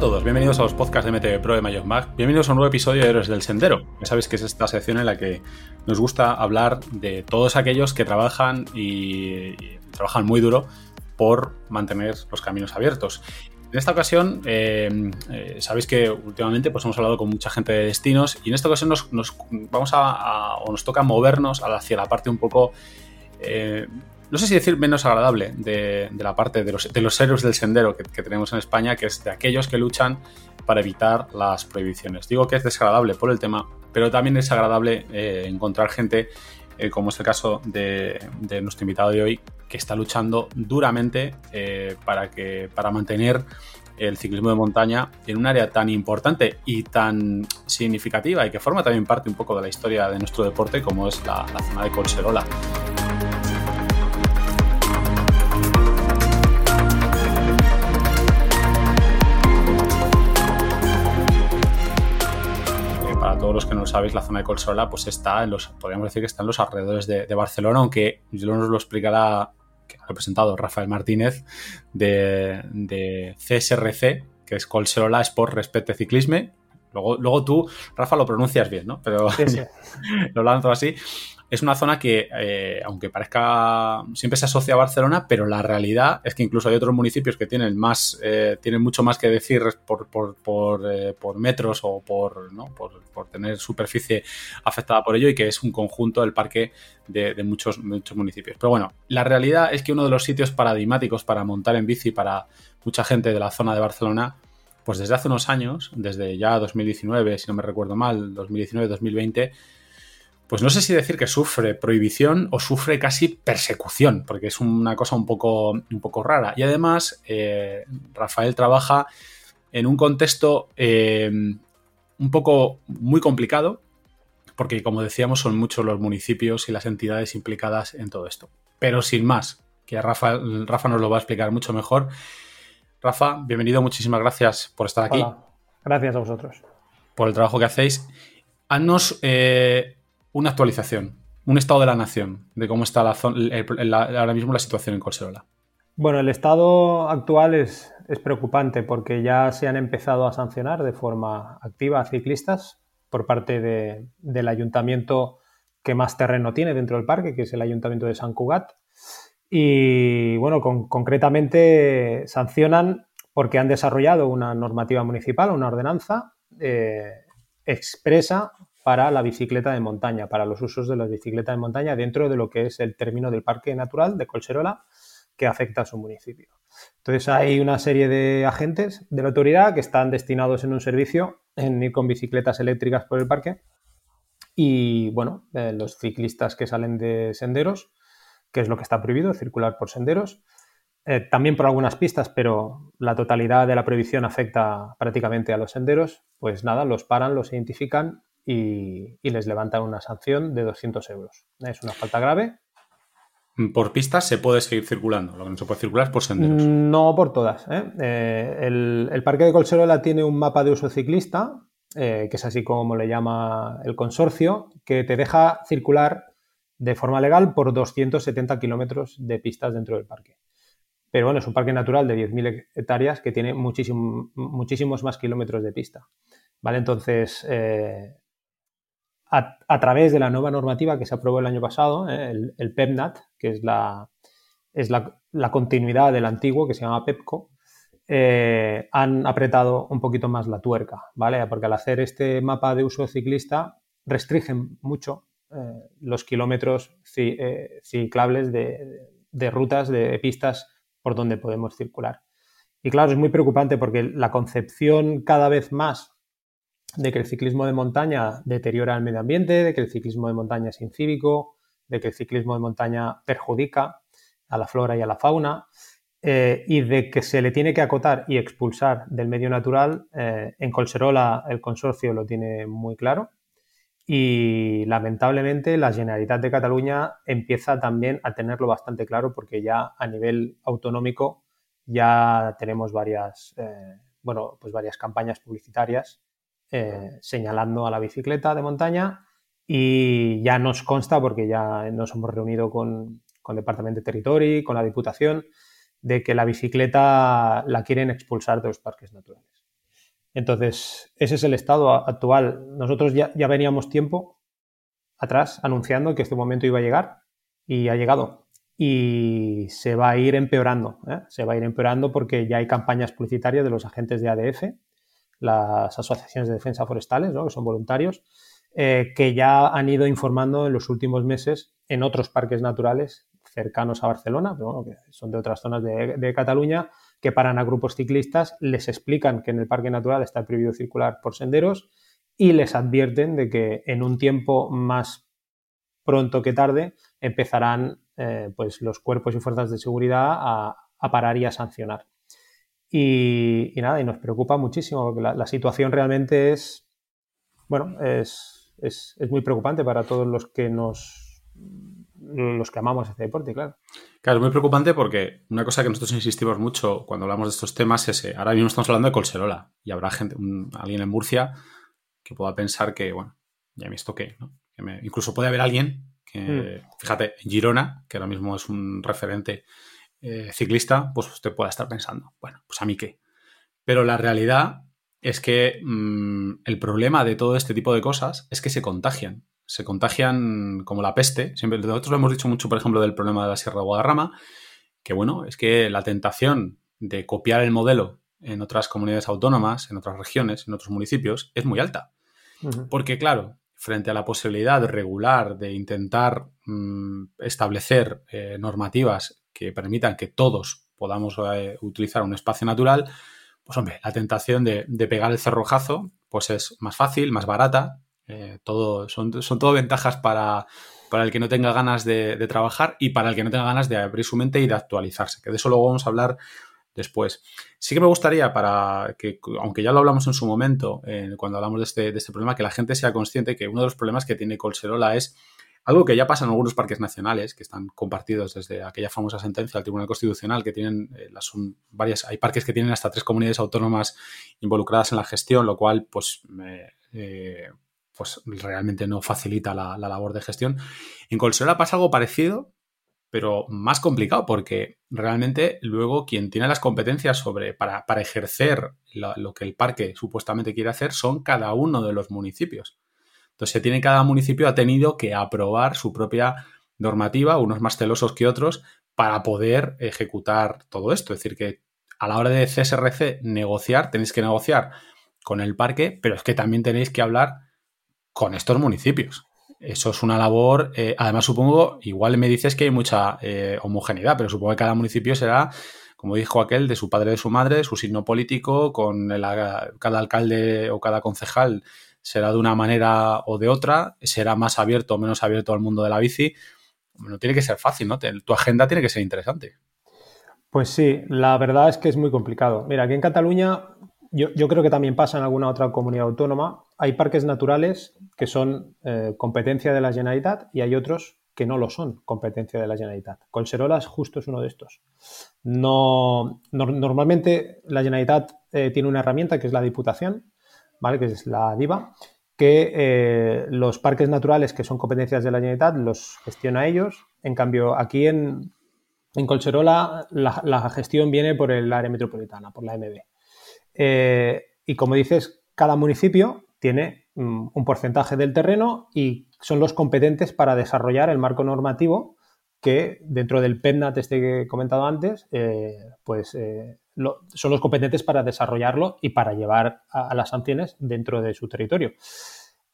Hola a todos, bienvenidos a los podcasts de MTB Pro de Mayor Mag. Bienvenidos a un nuevo episodio de Héroes del Sendero. Ya sabéis que es esta sección en la que nos gusta hablar de todos aquellos que trabajan y trabajan muy duro por mantener los caminos abiertos. En esta ocasión, sabéis que últimamente pues, hemos hablado con mucha gente de destinos y en esta ocasión nos toca movernos hacia la parte un poco, no sé si decir menos agradable de la parte de los héroes del sendero que tenemos en España, que es de aquellos que luchan para evitar las prohibiciones. Digo que es desagradable por el tema, pero también es agradable encontrar gente, como es el caso de nuestro invitado de hoy, que está luchando duramente para mantener el ciclismo de montaña en un área tan importante y tan significativa y que forma también parte un poco de la historia de nuestro deporte, como es la zona de Collserola. Todos los que no lo sabéis, la zona de Collserola pues podríamos decir que está en los alrededores de Barcelona, aunque yo nos lo explicará, que nos ha presentado Rafael Martínez de CSRC, que es Collserola Sport Respecte Ciclisme. Luego tú, Rafa, lo pronuncias bien, ¿no? Pero sí. Lo lanzo así. Es una zona que, aunque parezca, siempre se asocia a Barcelona, pero la realidad es que incluso hay otros municipios que tienen mucho más que decir por metros o por tener superficie afectada por ello, y que es un conjunto del parque de muchos municipios. Pero bueno, la realidad es que uno de los sitios paradigmáticos para montar en bici para mucha gente de la zona de Barcelona, pues desde hace unos años, desde ya 2019, si no me recuerdo mal, 2019-2020, pues no sé si decir que sufre prohibición o sufre casi persecución, porque es una cosa un poco rara. Y además, Rafael trabaja en un contexto un poco muy complicado, porque como decíamos, son muchos los municipios y las entidades implicadas en todo esto. Pero sin más, que Rafa nos lo va a explicar mucho mejor. Rafa, bienvenido, muchísimas gracias por estar aquí. Hola. Gracias a vosotros. Por el trabajo que hacéis. Haznos una actualización, un estado de la nación, de cómo está ahora mismo la situación en Collserola. Bueno, el estado actual es preocupante porque ya se han empezado a sancionar de forma activa a ciclistas por parte del ayuntamiento que más terreno tiene dentro del parque, que es el ayuntamiento de San Cugat. Y bueno, concretamente sancionan porque han desarrollado una normativa municipal, una ordenanza expresa para la bicicleta de montaña, para los usos de la bicicleta de montaña dentro de lo que es el término del Parque Natural de Collserola, que afecta a su municipio. Entonces hay una serie de agentes de la autoridad que están destinados en un servicio, en ir con bicicletas eléctricas por el parque, y bueno, los ciclistas que salen de senderos, que es lo que está prohibido, circular por senderos, también por algunas pistas, pero la totalidad de la prohibición afecta prácticamente a los senderos, pues nada, los paran, los identifican, y les levantan una sanción de 200 euros. Es una falta grave. Por pistas se puede seguir circulando, lo que no se puede circular es por senderos. No por todas. El parque de Collserola tiene un mapa de uso ciclista, que es así como le llama el consorcio, que te deja circular de forma legal por 270 kilómetros de pistas dentro del parque. Pero bueno, es un parque natural de 10.000 hectáreas que tiene muchísimos más kilómetros de pista. ¿Vale? Entonces, a través de la nueva normativa que se aprobó el año pasado, el PEPNAT, que es la continuidad del antiguo, que se llama PEPCO, han apretado un poquito más la tuerca, ¿vale? Porque al hacer este mapa de uso ciclista restringen mucho los kilómetros ciclables de rutas, de pistas por donde podemos circular. Y claro, es muy preocupante porque la concepción cada vez más de que el ciclismo de montaña deteriora el medio ambiente, de que el ciclismo de montaña es incívico, de que el ciclismo de montaña perjudica a la flora y a la fauna, y de que se le tiene que acotar y expulsar del medio natural. En Collserola el consorcio lo tiene muy claro y lamentablemente la Generalitat de Cataluña empieza también a tenerlo bastante claro, porque ya a nivel autonómico ya tenemos varias campañas publicitarias señalando a la bicicleta de montaña, y ya nos consta, porque ya nos hemos reunido con el Departamento de Territori, con la Diputación, de que la bicicleta la quieren expulsar de los parques naturales. Entonces, ese es el estado actual. Nosotros ya veníamos tiempo atrás anunciando que este momento iba a llegar y ha llegado. Y se va a ir empeorando, ¿eh? Se va a ir empeorando porque ya hay campañas publicitarias de los agentes de ADF, las asociaciones de defensa forestales, ¿no? Que son voluntarios, que ya han ido informando en los últimos meses en otros parques naturales cercanos a Barcelona, pero bueno, que son de otras zonas de Cataluña, que paran a grupos ciclistas, les explican que en el parque natural está prohibido circular por senderos y les advierten de que en un tiempo más pronto que tarde empezarán pues los cuerpos y fuerzas de seguridad a parar y a sancionar. Y nada, y nos preocupa muchísimo porque la situación realmente es, bueno, es muy preocupante para todos los que amamos este deporte, claro. Claro, es muy preocupante porque una cosa que nosotros insistimos mucho cuando hablamos de estos temas es, ahora mismo estamos hablando de Collserola y habrá gente, alguien en Murcia que pueda pensar que, bueno, ya me estoqué, ¿no? Incluso puede haber alguien que, fíjate, Girona, que ahora mismo es un referente ciclista, pues usted pueda estar pensando, bueno, pues a mí qué. Pero la realidad es que el problema de todo este tipo de cosas es que se contagian como la peste. Siempre, nosotros lo hemos dicho mucho, por ejemplo, del problema de la Sierra de Guadarrama, que bueno, es que la tentación de copiar el modelo en otras comunidades autónomas, en otras regiones, en otros municipios, es muy alta. Uh-huh. Porque claro, frente a la posibilidad regular de intentar establecer normativas que permitan que todos podamos utilizar un espacio natural, pues hombre, la tentación de pegar el cerrojazo pues es más fácil, más barata, son todo ventajas para el que no tenga ganas de trabajar y para el que no tenga ganas de abrir su mente y de actualizarse, que de eso luego vamos a hablar después. Sí que me gustaría, para que, aunque ya lo hablamos en su momento, cuando hablamos de este problema, que la gente sea consciente que uno de los problemas que tiene Collserola es algo que ya pasa en algunos parques nacionales, que están compartidos desde aquella famosa sentencia del Tribunal Constitucional, que tienen hay parques que tienen hasta 3 comunidades autónomas involucradas en la gestión, lo cual pues realmente no facilita la labor de gestión. En Collserola pasa algo parecido, pero más complicado, porque realmente luego quien tiene las competencias para ejercer lo que el parque supuestamente quiere hacer son cada uno de los municipios. Entonces, cada municipio ha tenido que aprobar su propia normativa, unos más celosos que otros, para poder ejecutar todo esto. Es decir, que a la hora de CSRC tenéis que negociar con el parque, pero es que también tenéis que hablar con estos municipios. Eso es una labor, además supongo, igual me dices que hay mucha homogeneidad, pero supongo que cada municipio será, como dijo aquel, de su padre, de su madre, su signo político, con cada alcalde o cada concejal será de una manera o de otra, será más abierto o menos abierto al mundo de la bici. No tiene que ser fácil, ¿no? Tu agenda tiene que ser interesante. Pues sí, la verdad es que es muy complicado. Mira, aquí en Cataluña, yo creo que también pasa en alguna otra comunidad autónoma. Hay parques naturales que son competencia de la Generalitat y hay otros que no lo son competencia de la Generalitat. Collserola justo es uno de estos. Normalmente la Generalitat tiene una herramienta que es la Diputación, ¿vale? Que es la DIVA, que los parques naturales que son competencias de la Generalitat los gestiona ellos. En cambio, aquí en Collserola la gestión viene por el área metropolitana, por la MB. Y como dices, cada municipio tiene un porcentaje del terreno y son los competentes para desarrollar el marco normativo que dentro del PEPNAT este que he comentado antes, son los competentes para desarrollarlo y para llevar a las sanciones dentro de su territorio.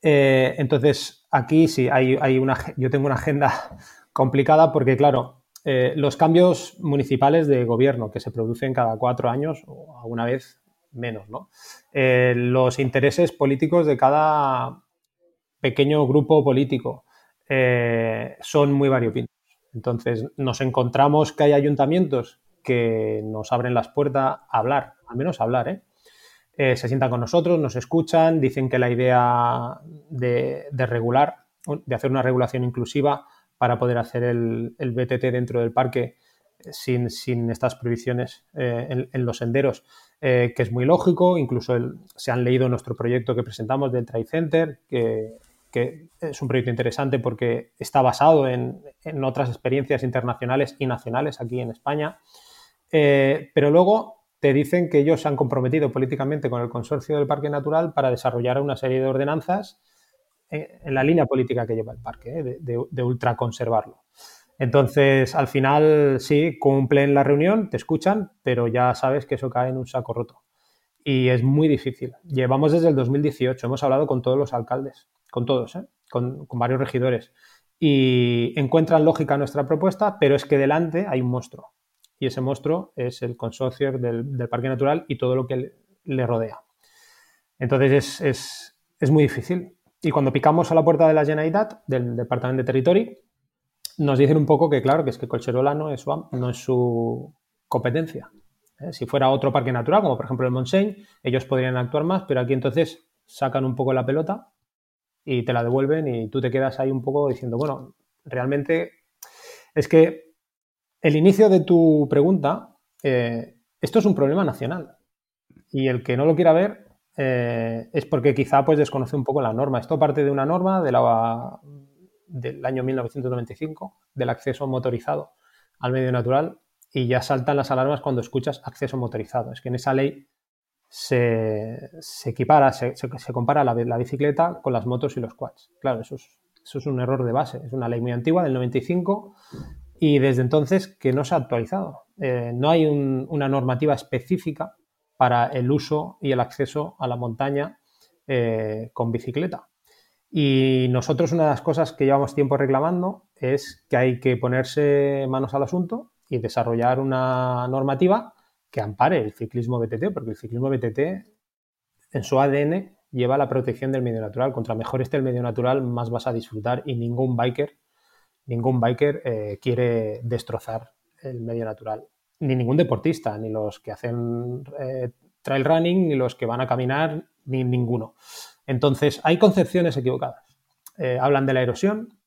Entonces, aquí sí, yo tengo una agenda complicada porque, claro, los cambios municipales de gobierno que se producen cada 4 años o alguna vez menos, ¿no? Los intereses políticos de cada pequeño grupo político son muy variopintos. Entonces, nos encontramos que hay ayuntamientos que nos abren las puertas a hablar, al menos a hablar, ¿eh? Se sientan con nosotros, nos escuchan, dicen que la idea de hacer una regulación inclusiva para poder hacer el BTT dentro del parque sin estas prohibiciones en los senderos, que es muy lógico. Incluso se han leído nuestro proyecto que presentamos del Trail Center, que es un proyecto interesante porque está basado en otras experiencias internacionales y nacionales aquí en España. Pero luego te dicen que ellos se han comprometido políticamente con el Consorcio del Parque Natural para desarrollar una serie de ordenanzas en la línea política que lleva el parque, de ultraconservarlo. Entonces, al final, sí, cumplen la reunión, te escuchan, pero ya sabes que eso cae en un saco roto. Y es muy difícil. Llevamos desde el 2018, hemos hablado con todos los alcaldes, con todos, con varios regidores, y encuentran lógica nuestra propuesta, pero es que delante hay un monstruo. Y ese monstruo es el consorcio del Parque Natural y todo lo que le rodea. Entonces es muy difícil. Y cuando picamos a la puerta de la Generalitat, del Departamento de Territori, nos dicen un poco que, claro, que es que Collserola no es su competencia. Si fuera otro parque natural, como por ejemplo el Montseny, ellos podrían actuar más, pero aquí entonces sacan un poco la pelota y te la devuelven y tú te quedas ahí un poco diciendo, bueno, realmente es que... El inicio de tu pregunta, esto es un problema nacional y el que no lo quiera ver es porque quizá pues desconoce un poco la norma. Esto parte de una norma del año 1995 del acceso motorizado al medio natural y ya saltan las alarmas cuando escuchas acceso motorizado. Es que en esa ley se equipara, se compara la bicicleta con las motos y los quads. Claro, eso es un error de base. Es una ley muy antigua del 95 y desde entonces que no se ha actualizado. No hay una normativa específica para el uso y el acceso a la montaña con bicicleta. Y nosotros una de las cosas que llevamos tiempo reclamando es que hay que ponerse manos al asunto y desarrollar una normativa que ampare el ciclismo BTT, porque el ciclismo BTT en su ADN lleva la protección del medio natural. Contra mejor esté el medio natural, más vas a disfrutar y ningún biker quiere destrozar el medio natural. Ni ningún deportista, ni los que hacen trail running, ni los que van a caminar, ni ninguno. Entonces, hay concepciones equivocadas. Hablan de la erosión,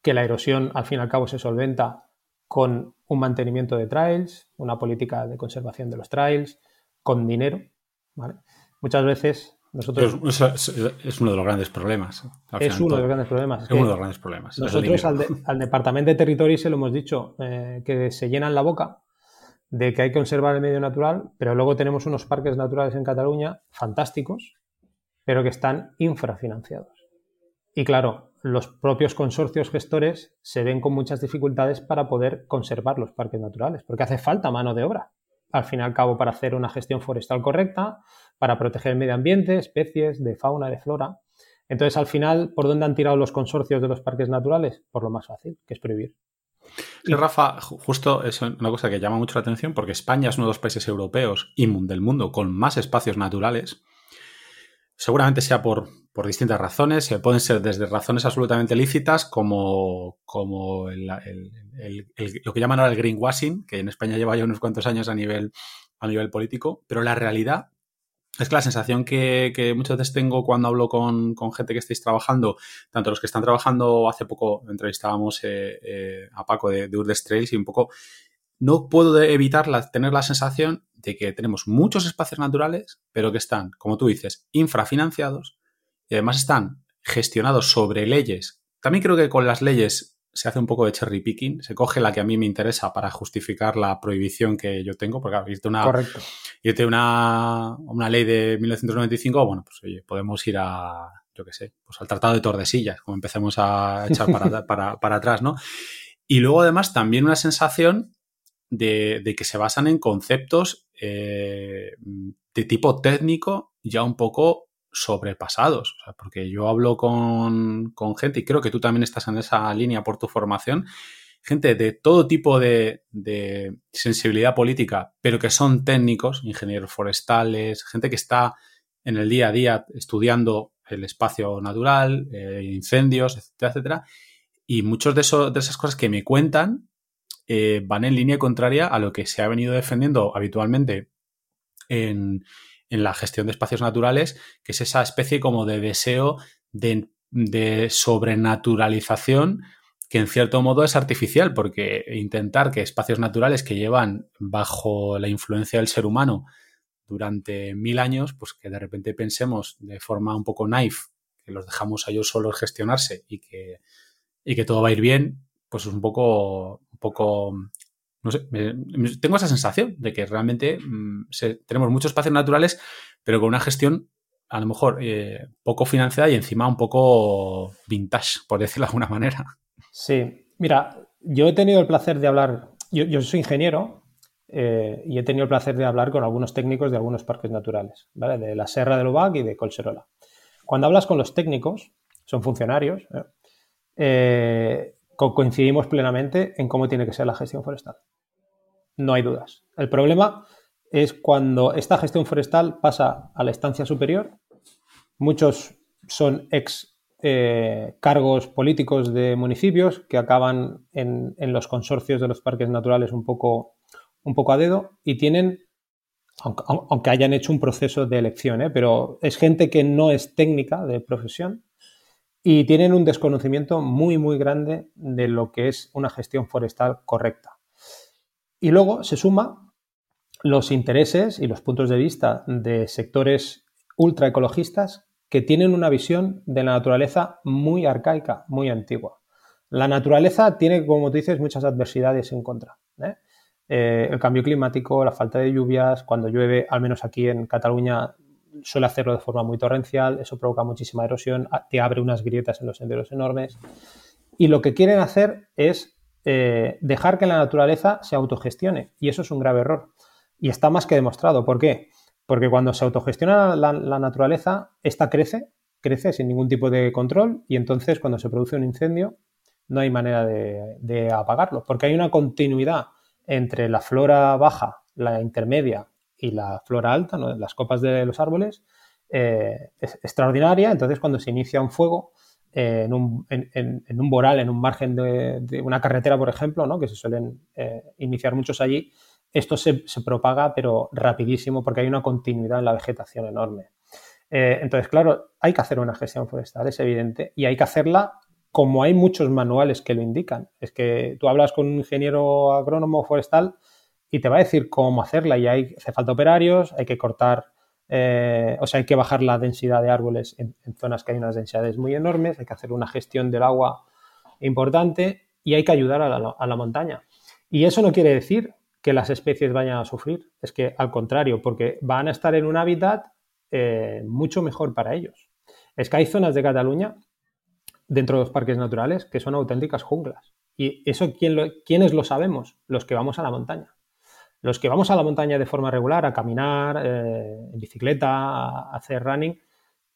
que la erosión al fin y al cabo se solventa con un mantenimiento de trails, una política de conservación de los trails, con dinero, ¿vale? Muchas veces... Nosotros, es uno de los grandes problemas. Es uno de los grandes problemas. Nosotros al Departamento de Territori se lo hemos dicho, que se llenan la boca de que hay que conservar el medio natural, pero luego tenemos unos parques naturales en Cataluña fantásticos, pero que están infrafinanciados. Y claro, los propios consorcios gestores se ven con muchas dificultades para poder conservar los parques naturales, porque hace falta mano de obra. Al fin y al cabo, para hacer una gestión forestal correcta, para proteger el medio ambiente, especies de fauna, de flora. Entonces, al final, ¿por dónde han tirado los consorcios de los parques naturales? Por lo más fácil, que es prohibir. Sí, Rafa, justo es una cosa que llama mucho la atención porque España es uno de los países europeos y del mundo con más espacios naturales. Seguramente sea por distintas razones, pueden ser desde razones absolutamente lícitas como lo que llaman ahora el greenwashing, que en España lleva ya unos cuantos años a nivel político, pero la realidad es que la sensación que muchas veces tengo cuando hablo con gente que estáis trabajando, tanto los que están trabajando, hace poco entrevistábamos a Paco de Urdes Trails y un poco no puedo evitar tener la sensación de que tenemos muchos espacios naturales, pero que están, como tú dices, infrafinanciados y además están gestionados sobre leyes. También creo que con las leyes se hace un poco de cherry picking, se coge la que a mí me interesa para justificar la prohibición que yo tengo, porque claro, irte una ley de 1995, bueno, pues oye, podemos ir a, yo qué sé, pues al Tratado de Tordesillas, como empecemos a echar para atrás, ¿no? Y luego además también una sensación de que se basan en conceptos de tipo técnico ya un poco sobrepasados, o sea, porque yo hablo con gente, y creo que tú también estás en esa línea por tu formación, gente de todo tipo de sensibilidad política, pero que son técnicos, ingenieros forestales, gente que está en el día a día estudiando el espacio natural, incendios, etcétera, etcétera, y muchos de esas cosas que me cuentan van en línea contraria a lo que se ha venido defendiendo habitualmente en la gestión de espacios naturales, que es esa especie como de deseo de sobrenaturalización que en cierto modo es artificial, porque intentar que espacios naturales que llevan bajo la influencia del ser humano durante 1000 años, pues que de repente pensemos de forma un poco naif, que los dejamos a ellos solos gestionarse y que todo va a ir bien, pues es un poco No sé, tengo esa sensación de que realmente tenemos muchos espacios naturales, pero con una gestión a lo mejor poco financiada y encima un poco vintage, por decirlo de alguna manera. Sí, mira, yo he tenido el placer de hablar, yo soy ingeniero y he tenido el placer de hablar con algunos técnicos de algunos parques naturales, ¿vale? De la Sierra de Lobac y de Collserola. Cuando hablas con los técnicos, son funcionarios, coincidimos plenamente en cómo tiene que ser la gestión forestal. No hay dudas. El problema es cuando esta gestión forestal pasa a la estancia superior. Muchos son ex cargos políticos de municipios que acaban en los consorcios de los parques naturales un poco a dedo y tienen, aunque hayan hecho un proceso de elección, pero es gente que no es técnica de profesión y tienen un desconocimiento muy, muy grande de lo que es una gestión forestal correcta. Y luego se suma los intereses y los puntos de vista de sectores ultraecologistas que tienen una visión de la naturaleza muy arcaica, muy antigua. La naturaleza tiene, como tú dices, muchas adversidades en contra, ¿eh? El cambio climático, la falta de lluvias, cuando llueve, al menos aquí en Cataluña, suele hacerlo de forma muy torrencial, eso provoca muchísima erosión, te abre unas grietas en los senderos enormes. Y lo que quieren hacer es dejar que la naturaleza se autogestione, y eso es un grave error. Y está más que demostrado. ¿Por qué? Porque cuando se autogestiona la naturaleza, esta crece sin ningún tipo de control y entonces cuando se produce un incendio no hay manera de apagarlo. Porque hay una continuidad entre la flora baja, la intermedia y la flora alta, ¿no? Las copas de los árboles, es extraordinaria. Entonces cuando se inicia un fuego en un boral, en un margen de una carretera, por ejemplo, ¿no? Que se suelen iniciar muchos allí, esto se propaga, pero rapidísimo, porque hay una continuidad en la vegetación enorme. Entonces, claro, hay que hacer una gestión forestal, es evidente, y hay que hacerla como hay muchos manuales que lo indican. Es que tú hablas con un ingeniero agrónomo forestal y te va a decir cómo hacerla, y hace falta operarios, hay que cortar, hay que bajar la densidad de árboles en zonas que hay unas densidades muy enormes, hay que hacer una gestión del agua importante y hay que ayudar a la montaña. Y eso no quiere decir que las especies vayan a sufrir. Es que, al contrario, porque van a estar en un hábitat mucho mejor para ellos. Es que hay zonas de Cataluña, dentro de los parques naturales, que son auténticas junglas. ¿Y eso quiénes lo sabemos? Los que vamos a la montaña. Los que vamos a la montaña de forma regular, a caminar, en bicicleta, a hacer running,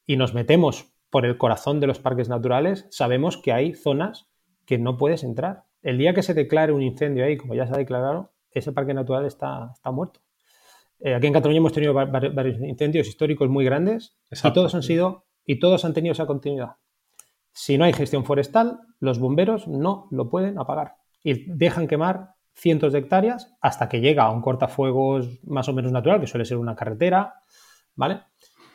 y nos metemos por el corazón de los parques naturales, sabemos que hay zonas que no puedes entrar. El día que se declare un incendio ahí, como ya se ha declarado, ese parque natural está muerto. Aquí en Cataluña hemos tenido varios incendios históricos muy grandes. Exacto. y todos han tenido esa continuidad. Si no hay gestión forestal, los bomberos no lo pueden apagar y dejan quemar cientos de hectáreas hasta que llega a un cortafuegos más o menos natural, que suele ser una carretera, ¿vale?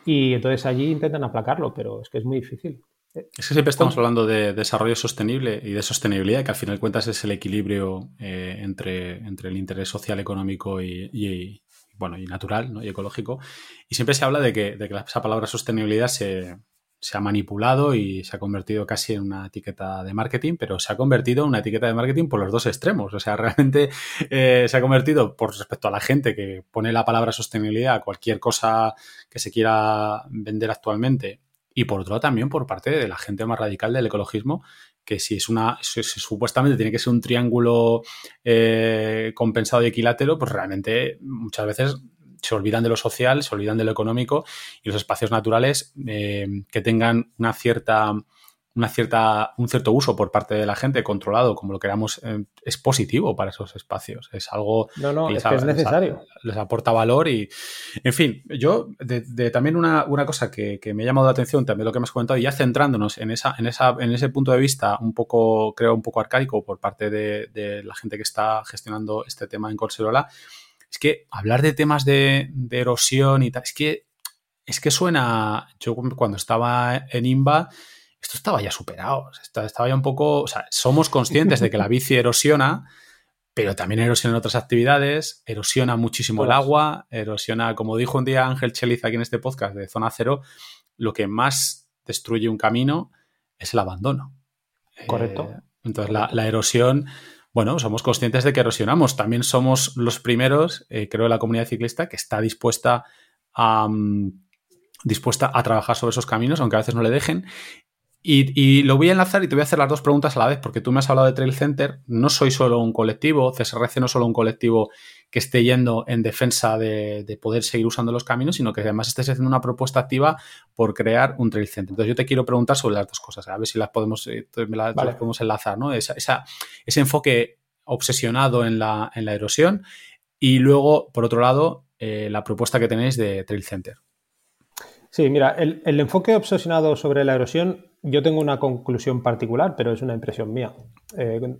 Y entonces allí intentan aplacarlo, pero es que es muy difícil. Es que siempre estamos hablando de desarrollo sostenible y de sostenibilidad, que al final de cuentas es el equilibrio entre el interés social, económico y natural, ¿no? Y ecológico. Y siempre se habla de que esa palabra sostenibilidad se ha manipulado y se ha convertido casi en una etiqueta de marketing, pero se ha convertido en una etiqueta de marketing por los dos extremos. O sea, realmente se ha convertido, por respecto a la gente que pone la palabra sostenibilidad a cualquier cosa que se quiera vender actualmente, y por otro lado también por parte de la gente más radical del ecologismo, que si supuestamente tiene que ser un triángulo compensado y equilátero, pues realmente muchas veces se olvidan de lo social, se olvidan de lo económico, y los espacios naturales que tengan un cierto uso por parte de la gente controlado, como lo queramos, es positivo para esos espacios. Es algo que es necesario. Les aporta valor y, en fin, yo también una cosa que me ha llamado la atención, también lo que me has comentado, y ya centrándonos en ese punto de vista un poco, creo, un poco arcaico por parte de la gente que está gestionando este tema en Collserola, es que hablar de temas de erosión y tal, es que suena. Yo cuando estaba en IMBA, esto estaba ya superado, estaba ya un poco. O sea, somos conscientes de que la bici erosiona, pero también erosiona otras actividades, erosiona muchísimo el agua, erosiona, como dijo un día Ángel Cheliz aquí en este podcast de Zona Cero, lo que más destruye un camino es el abandono. Correcto. Entonces la erosión bueno, somos conscientes de que erosionamos. También somos los primeros, creo, de la comunidad ciclista que está dispuesta a trabajar sobre esos caminos, aunque a veces no le dejen. Y lo voy a enlazar y te voy a hacer las dos preguntas a la vez, porque tú me has hablado de Trail Center. No soy solo un colectivo, CSRC no es solo un colectivo que esté yendo en defensa de poder seguir usando los caminos, sino que además estés haciendo una propuesta activa por crear un Trail Center. Entonces yo te quiero preguntar sobre las dos cosas, a ver si las podemos enlazar, ¿no? Ese enfoque obsesionado en la erosión y luego, por otro lado, la propuesta que tenéis de Trail Center. Sí, mira, el enfoque obsesionado sobre la erosión, yo tengo una conclusión particular, pero es una impresión mía.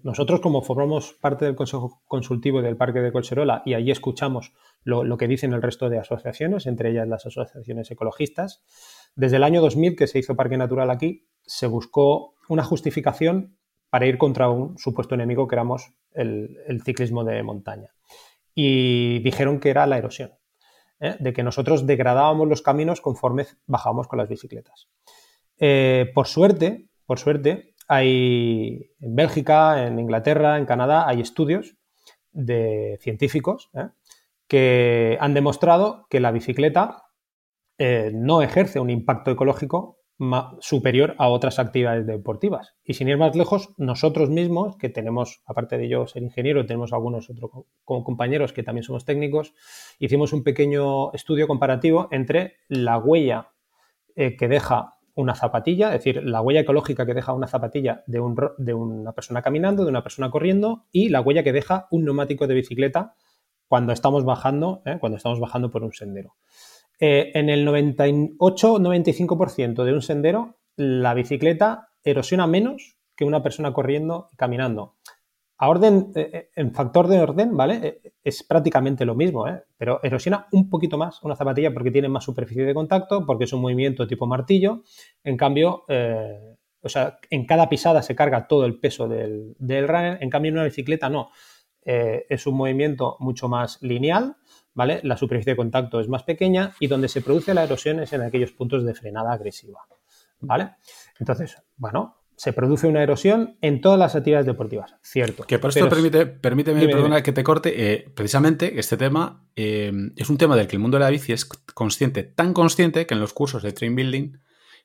Nosotros, como formamos parte del Consejo Consultivo del Parque de Collserola y allí escuchamos lo que dicen el resto de asociaciones, entre ellas las asociaciones ecologistas, desde el año 2000 que se hizo Parque Natural aquí, se buscó una justificación para ir contra un supuesto enemigo que éramos el ciclismo de montaña. Y dijeron que era la erosión, de que nosotros degradábamos los caminos conforme bajábamos con las bicicletas. Por suerte, hay en Bélgica, en Inglaterra, en Canadá, hay estudios de científicos que han demostrado que la bicicleta no ejerce un impacto ecológico superior a otras actividades deportivas. Y sin ir más lejos, nosotros mismos, que tenemos, aparte de yo ser ingeniero, tenemos algunos otros compañeros que también somos técnicos, hicimos un pequeño estudio comparativo entre la huella que deja una zapatilla, es decir, la huella ecológica que deja una zapatilla de una persona caminando, de una persona corriendo, y la huella que deja un neumático de bicicleta cuando estamos bajando por un sendero. En el 98-95% de un sendero, la bicicleta erosiona menos que una persona corriendo y caminando. En factor de orden, ¿vale? Es prácticamente lo mismo, pero erosiona un poquito más una zapatilla porque tiene más superficie de contacto, porque es un movimiento tipo martillo. En cambio, en cada pisada se carga todo el peso del runner. En cambio, en una bicicleta no. Es un movimiento mucho más lineal, ¿vale? La superficie de contacto es más pequeña y donde se produce la erosión es en aquellos puntos de frenada agresiva, ¿vale? Entonces, bueno, se produce una erosión en todas las actividades deportivas, cierto. Que por esto permíteme, perdona, que te corte. Precisamente este tema es un tema del que el mundo de la bici es consciente, tan consciente que en los cursos de trail building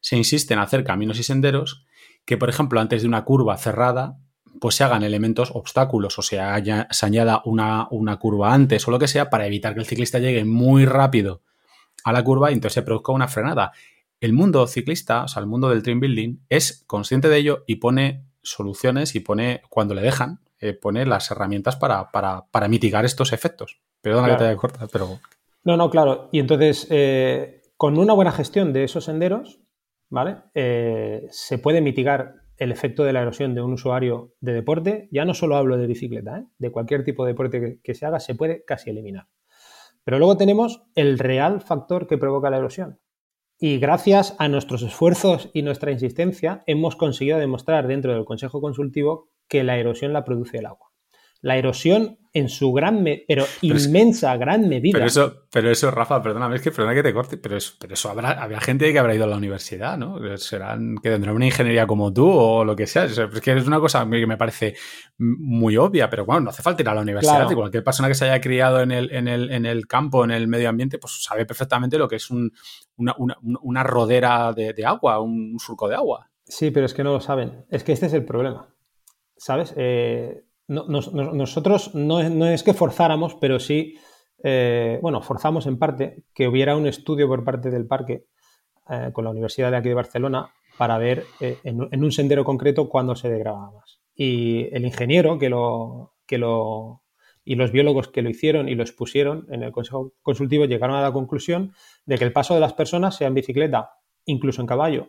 se insiste en hacer caminos y senderos que, por ejemplo, antes de una curva cerrada, pues se hagan elementos, obstáculos, o sea, se añada una curva antes o lo que sea para evitar que el ciclista llegue muy rápido a la curva y entonces se produzca una frenada. El mundo ciclista, o sea, el mundo del trail building, es consciente de ello y pone soluciones y pone, cuando le dejan, pone las herramientas para mitigar estos efectos. Perdona que te haya cortado, pero... No, claro. Y entonces, con una buena gestión de esos senderos, ¿vale? Se puede mitigar el efecto de la erosión de un usuario de deporte. Ya no solo hablo de bicicleta, de cualquier tipo de deporte que se haga, se puede casi eliminar. Pero luego tenemos el real factor que provoca la erosión. Y gracias a nuestros esfuerzos y nuestra insistencia hemos conseguido demostrar dentro del Consejo Consultivo que la erosión la produce el agua. La erosión en su gran medida. Pero eso, Rafa, perdóname, perdona que te corte, pero eso habrá gente que habrá ido a la universidad, ¿no? Que tendrán una ingeniería como tú o lo que sea. Es que es una cosa que me parece muy obvia, pero bueno, no hace falta ir a la universidad. Claro. Cualquier persona que se haya criado en el campo, en el medio ambiente, pues sabe perfectamente lo que es una rodera de agua, un surco de agua. Sí, pero es que no lo saben. Es que este es el problema, ¿sabes? Nosotros no es que forzáramos, pero sí, forzamos en parte que hubiera un estudio por parte del parque con la Universidad de aquí de Barcelona para ver en un sendero concreto cuándo se degradaba más. Y el ingeniero y los biólogos que lo hicieron y lo expusieron en el Consejo Consultivo llegaron a la conclusión de que el paso de las personas, sea en bicicleta, incluso en caballo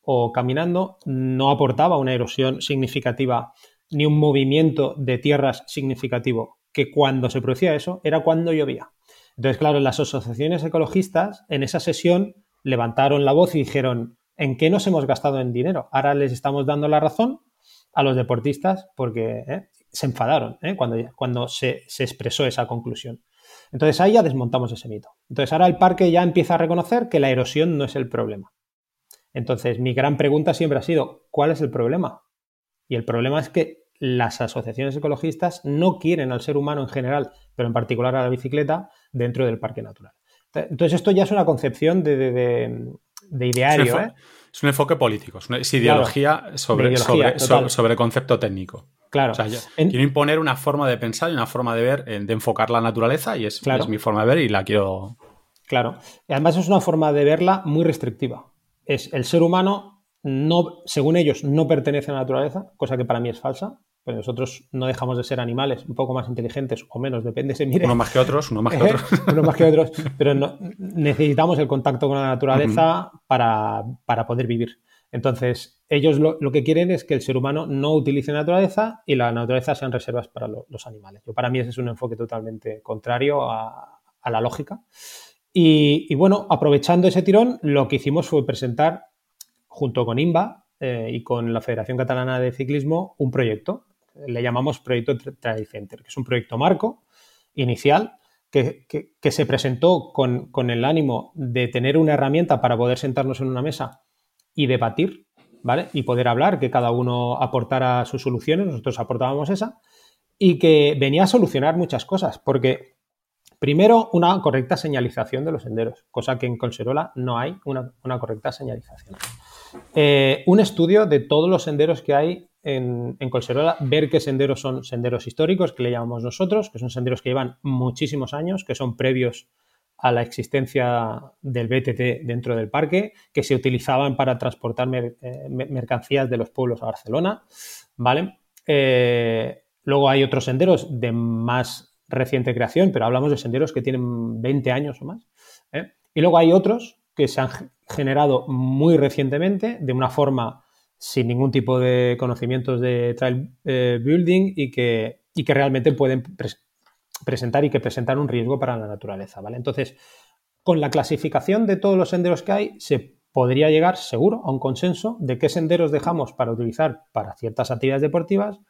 o caminando, no aportaba una erosión significativa ni un movimiento de tierras significativo, que cuando se producía eso era cuando llovía. Entonces, claro, las asociaciones ecologistas en esa sesión levantaron la voz y dijeron: ¿en qué nos hemos gastado en dinero? Ahora les estamos dando la razón a los deportistas porque se enfadaron cuando se expresó esa conclusión. Entonces, ahí ya desmontamos ese mito. Entonces, ahora el parque ya empieza a reconocer que la erosión no es el problema. Entonces, mi gran pregunta siempre ha sido: ¿cuál es el problema? Y el problema es que las asociaciones ecologistas no quieren al ser humano en general, pero en particular a la bicicleta, dentro del parque natural. Entonces esto ya es una concepción de ideario. Es un enfoque político, es ideología, claro, sobre concepto técnico. Claro. O sea, quiero imponer una forma de pensar y una forma de ver, de enfocar la naturaleza, y es mi forma de ver y la quiero... Claro. Y además es una forma de verla muy restrictiva. Es el ser humano, no, según ellos, no pertenece a la naturaleza, cosa que para mí es falsa. Pues nosotros no dejamos de ser animales, un poco más inteligentes o menos, depende, se mire. Unos más que otros. Unos más que otros, pero no, necesitamos el contacto con la naturaleza para poder vivir. Entonces, ellos lo que quieren es que el ser humano no utilice la naturaleza y la naturaleza sean reservas para los animales. Para mí ese es un enfoque totalmente contrario a la lógica. Y bueno, aprovechando ese tirón, lo que hicimos fue presentar, junto con IMBA y con la Federación Catalana de Ciclismo, un proyecto. Le llamamos Proyecto Trailcenter, que es un proyecto marco inicial que se presentó con el ánimo de tener una herramienta para poder sentarnos en una mesa y debatir, ¿vale? Y poder hablar, que cada uno aportara sus soluciones, nosotros aportábamos esa, y que venía a solucionar muchas cosas, porque primero, una correcta señalización de los senderos, cosa que en Collserola no hay una correcta señalización. Un estudio de todos los senderos que hay en Collserola, ver qué senderos son senderos históricos, que le llamamos nosotros, que son senderos que llevan muchísimos años, que son previos a la existencia del BTT dentro del parque, que se utilizaban para transportar mercancías de los pueblos a Barcelona, ¿vale? Luego hay otros senderos de más reciente creación, pero hablamos de senderos que tienen 20 años o más, ¿eh? Y luego hay otros que se han generado muy recientemente, de una forma sin ningún tipo de conocimientos de trail building y que realmente pueden presentar y que presentan un riesgo para la naturaleza, ¿vale? Entonces, con la clasificación de todos los senderos que hay, se podría llegar, seguro, a un consenso de qué senderos dejamos para utilizar para ciertas actividades deportivas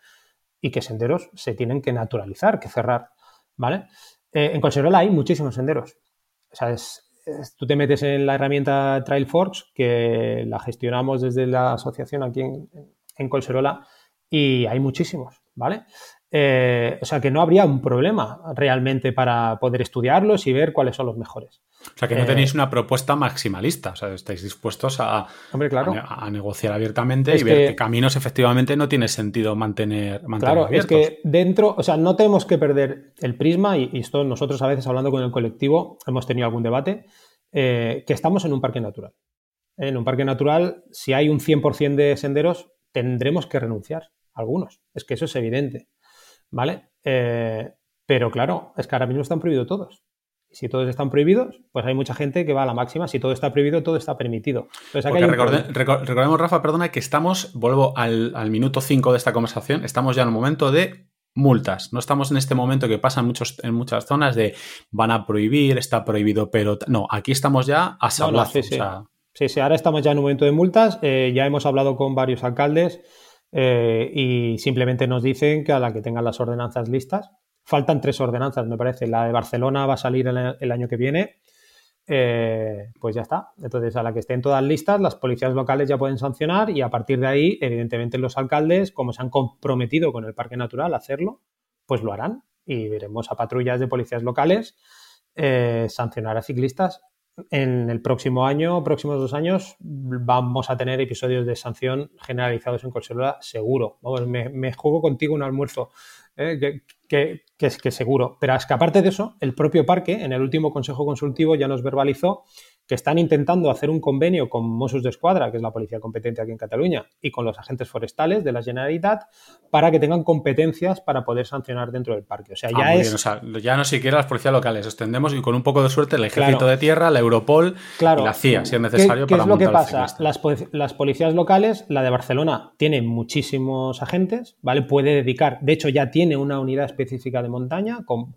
y qué senderos se tienen que naturalizar, que cerrar, ¿vale? En Collserola hay muchísimos senderos. O sea, tú te metes en la herramienta Trailforks, que la gestionamos desde la asociación aquí en Collserola, y hay muchísimos, ¿vale? O sea, que no habría un problema realmente para poder estudiarlos y ver cuáles son los mejores. O sea, que no tenéis una propuesta maximalista. O sea, estáis dispuestos a negociar abiertamente y ver qué caminos efectivamente no tiene sentido mantener claro, abiertos. Es que dentro, o sea, no tenemos que perder el prisma, y esto nosotros a veces hablando con el colectivo hemos tenido algún debate, que estamos en un parque natural. En un parque natural, si hay un 100% de senderos, tendremos que renunciar a algunos. Es que eso es evidente. ¿Vale? Pero claro, es que ahora mismo están prohibidos todos. Si todos están prohibidos, pues hay mucha gente que va a la máxima. Si todo está prohibido, todo está permitido. Entonces, porque recordemos, Rafa, perdona, que estamos, vuelvo al minuto 5 de esta conversación, estamos ya en un momento de multas. No estamos en este momento que pasa en muchas zonas de van a prohibir, está prohibido, pero... No, aquí estamos ya a sablazo. No, sí, sí. O sea... sí, ahora estamos ya en un momento de multas. Ya hemos hablado con varios alcaldes. Y simplemente nos dicen que a la que tengan las ordenanzas listas, faltan 3 ordenanzas, me parece, la de Barcelona va a salir el año que viene, pues ya está. Entonces, a la que estén todas listas, las policías locales ya pueden sancionar, y a partir de ahí, evidentemente, los alcaldes, como se han comprometido con el parque natural a hacerlo, pues lo harán, y veremos a patrullas de policías locales sancionar a ciclistas. En el próximo año, próximos 2 años, vamos a tener episodios de sanción generalizados en Collserola, seguro. Vamos, me juego contigo un almuerzo, que seguro. Pero es que aparte de eso, el propio parque, en el último consejo consultivo, ya nos verbalizó que están intentando hacer un convenio con Mossos d'Esquadra, que es la policía competente aquí en Cataluña, y con los agentes forestales de la Generalitat, para que tengan competencias para poder sancionar dentro del parque. O sea, ya es... bien, o sea, ya no siquiera las policías locales, extendemos, y con un poco de suerte el Ejército de Tierra, la Europol, y la CIA, si es necesario. ¿Qué para es lo que pasa? Las policías locales, la de Barcelona, tiene muchísimos agentes, ¿vale? Puede dedicar, de hecho ya tiene una unidad específica de montaña con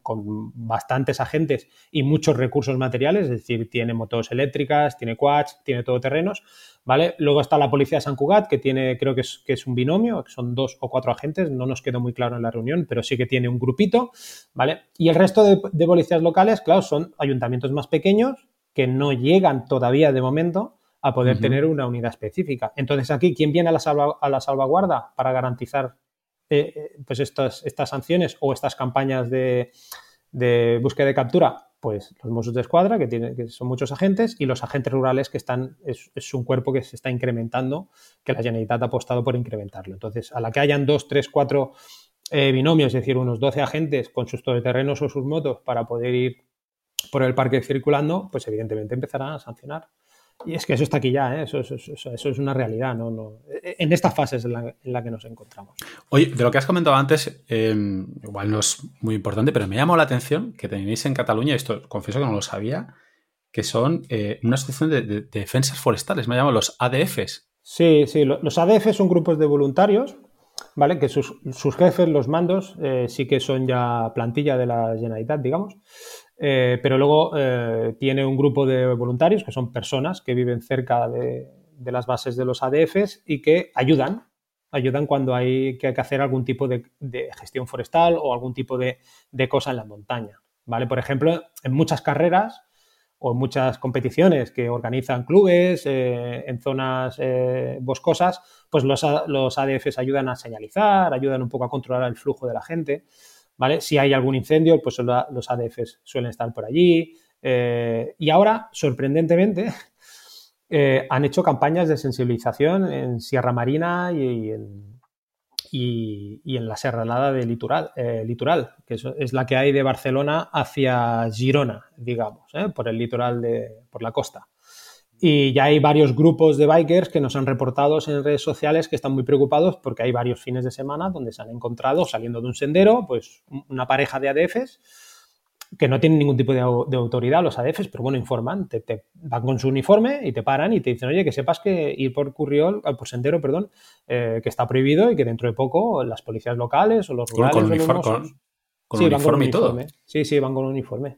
bastantes agentes y muchos recursos materiales, es decir, tiene motos eléctricas, tiene quads, tiene todoterrenos, ¿vale? Luego está la policía de San Cugat, que tiene, creo que es un binomio, que son 2 o 4 agentes, no nos quedó muy claro en la reunión, pero sí que tiene un grupito, ¿vale? Y el resto de policías locales, claro, son ayuntamientos más pequeños que no llegan todavía de momento a poder tener una unidad específica. Entonces aquí, ¿quién viene a la salvaguarda para garantizar pues estas sanciones o estas campañas de búsqueda de captura, pues los Mossos d'Esquadra, que son muchos agentes, y los agentes rurales que están, es un cuerpo que se está incrementando, que la Generalitat ha apostado por incrementarlo. Entonces, a la que hayan 2, 3, 4 binomios, es decir, unos 12 agentes con sus todoterrenos o sus motos para poder ir por el parque circulando, pues evidentemente empezarán a sancionar. Y es que eso está aquí ya, ¿eh? Eso es una realidad, no, en estas fases en la que nos encontramos. Oye, de lo que has comentado antes, igual no es muy importante, pero me llamó la atención que tenéis en Cataluña, esto confieso que no lo sabía, que son una asociación de defensas forestales, me llaman los ADFs. Sí, los ADFs son grupos de voluntarios, ¿vale? Que sus jefes, los mandos, sí que son ya plantilla de la Generalitat, digamos. Pero luego tiene un grupo de voluntarios que son personas que viven cerca de las bases de los ADFs y que ayudan cuando hay que hacer algún tipo de gestión forestal o algún tipo de cosa en la montaña, ¿vale? Por ejemplo, en muchas carreras o en muchas competiciones que organizan clubes en zonas boscosas, pues los ADFs ayudan a señalizar, ayudan un poco a controlar el flujo de la gente, ¿vale? Si hay algún incendio, pues los ADFs suelen estar por allí. Y ahora, sorprendentemente, han hecho campañas de sensibilización en Sierra Marina y en la Serralada de litoral, que es la que hay de Barcelona hacia Girona, digamos, por el litoral, por la costa. Y ya hay varios grupos de bikers que nos han reportado en redes sociales que están muy preocupados porque hay varios fines de semana donde se han encontrado, saliendo de un sendero, pues una pareja de ADFs que no tienen ningún tipo de autoridad los ADFs, pero bueno, informan, te van con su uniforme y te paran y te dicen, oye, que sepas que ir por sendero, que está prohibido y que dentro de poco las policías locales o los rurales... ¿Con uniforme y todo? Sí, van con uniforme.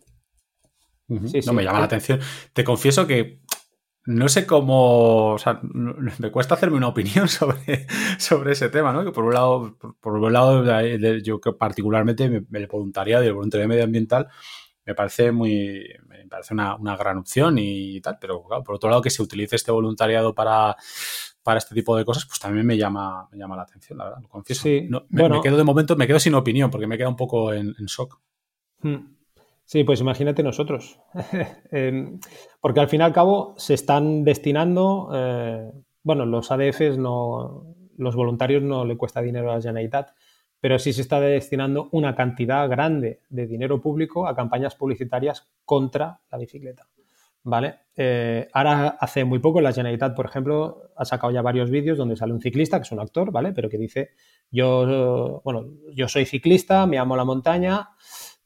Uh-huh. Sí, me llama la atención. Te confieso que no sé cómo, o sea, me cuesta hacerme una opinión sobre ese tema, ¿no? Que por un lado yo que particularmente el voluntariado y el voluntariado medioambiental me parece una gran opción y tal, pero claro, por otro lado que se utilice este voluntariado para este tipo de cosas, pues también me llama la atención, la verdad, lo confieso. Sí, no, me quedo sin opinión porque me queda un poco en shock. Sí, pues imagínate nosotros, porque al fin y al cabo se están destinando, los ADFs, no, los voluntarios no le cuesta dinero a la Generalitat, pero sí se está destinando una cantidad grande de dinero público a campañas publicitarias contra la bicicleta, ¿vale? Ahora hace muy poco la Generalitat, por ejemplo, ha sacado ya varios vídeos donde sale un ciclista, que es un actor, ¿vale? Pero que dice, yo soy ciclista, me amo la montaña...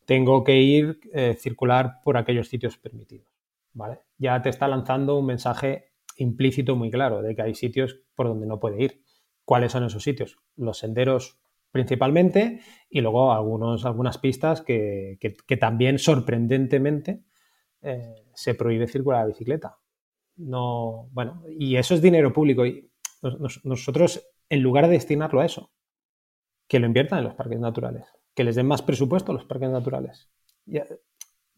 Tengo que ir circular por aquellos sitios permitidos, ¿vale? Ya te está lanzando un mensaje implícito muy claro de que hay sitios por donde no puede ir. ¿Cuáles son esos sitios? Los senderos principalmente y luego algunas pistas que también sorprendentemente se prohíbe circular la bicicleta. No, bueno, y eso es dinero público y nosotros en lugar de destinarlo a eso, que lo inviertan en los parques naturales. Que les den más presupuesto a los parques naturales.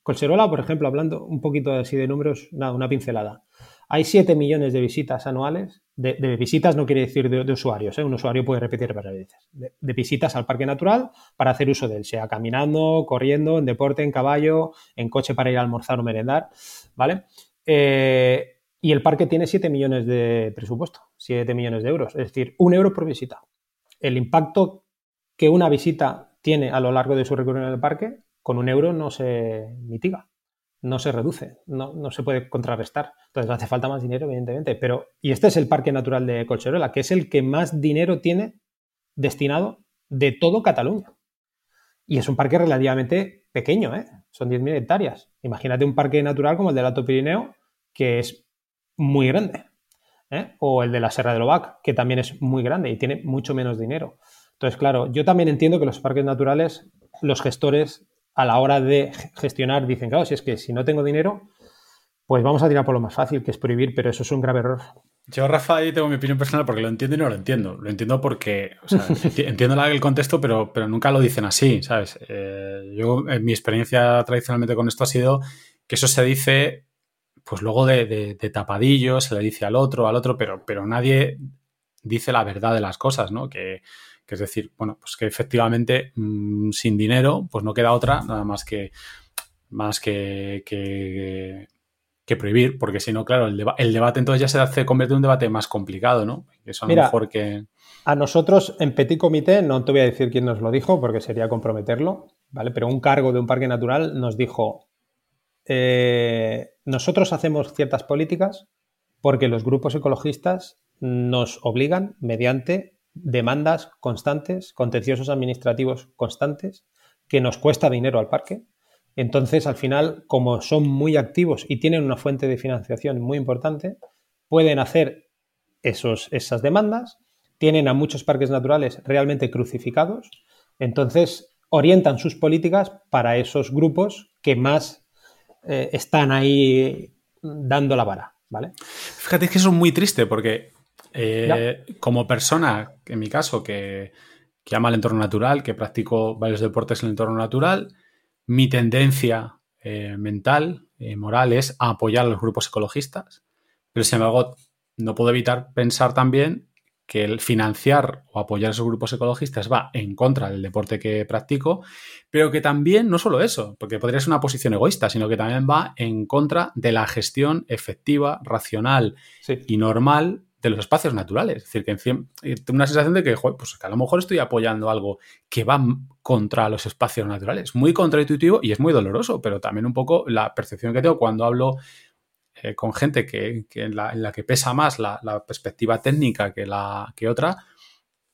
Collserola, por ejemplo, hablando un poquito así de números, nada, una pincelada. Hay 7 millones de visitas anuales. De visitas no quiere decir de usuarios, ¿eh? Un usuario puede repetir varias veces. De visitas al parque natural para hacer uso de él, sea caminando, corriendo, en deporte, en caballo, en coche para ir a almorzar o merendar, ¿vale? Y el parque tiene 7 millones de presupuesto, 7 millones de euros, es decir, 1 euro por visita. El impacto que una visita tiene a lo largo de su recorrido en el parque, con 1 euro no se mitiga, no se reduce, no se puede contrarrestar. Entonces hace falta más dinero, evidentemente. Y este es el Parque Natural de Collserola, que es el que más dinero tiene destinado de todo Cataluña. Y es un parque relativamente pequeño, ¿eh? Son 10.000 hectáreas. Imagínate un parque natural como el del Alto Pirineo, que es muy grande, ¿eh? O el de la Sierra de Lobac, que también es muy grande y tiene mucho menos dinero. Entonces, claro, yo también entiendo que los parques naturales, los gestores, a la hora de gestionar, dicen, claro, si no tengo dinero, pues vamos a tirar por lo más fácil, que es prohibir, pero eso es un grave error. Yo, Rafa, ahí tengo mi opinión personal porque lo entiendo y no lo entiendo. Lo entiendo porque, o sea, entiendo el contexto, pero nunca lo dicen así, ¿sabes? Yo, en mi experiencia tradicionalmente con esto ha sido que eso se dice, pues luego de tapadillo, se le dice al otro, pero nadie... dice la verdad de las cosas, ¿no? Que es decir, bueno, pues que efectivamente sin dinero pues no queda otra nada más que prohibir, porque si no, claro, el debate entonces ya se convierte en un debate más complicado, ¿no? Eso a lo mejor que... A nosotros, en Petit Comité, no te voy a decir quién nos lo dijo, porque sería comprometerlo, ¿vale? Pero un cargo de un parque natural nos dijo, nosotros hacemos ciertas políticas porque los grupos ecologistas nos obligan mediante demandas constantes, contenciosos administrativos constantes, que nos cuesta dinero al parque. Entonces, al final, como son muy activos y tienen una fuente de financiación muy importante, pueden hacer esas demandas, tienen a muchos parques naturales realmente crucificados, entonces orientan sus políticas para esos grupos que más están ahí dando la vara, ¿vale? Fíjate que eso es muy triste porque como persona, en mi caso, que ama el entorno natural, que practico varios deportes en el entorno natural... Mi tendencia mental, moral, es a apoyar a los grupos ecologistas, pero sin embargo no puedo evitar pensar también que el financiar o apoyar a esos grupos ecologistas va en contra del deporte que practico, pero que también no solo eso, porque podría ser una posición egoísta, sino que también va en contra de la gestión efectiva, racional y normal de los espacios naturales. Es decir, que tengo una sensación de que, joder, pues que a lo mejor estoy apoyando algo que va contra los espacios naturales. Muy contraintuitivo y es muy doloroso, pero también un poco la percepción que tengo cuando hablo con gente en la que pesa más la perspectiva técnica que otra,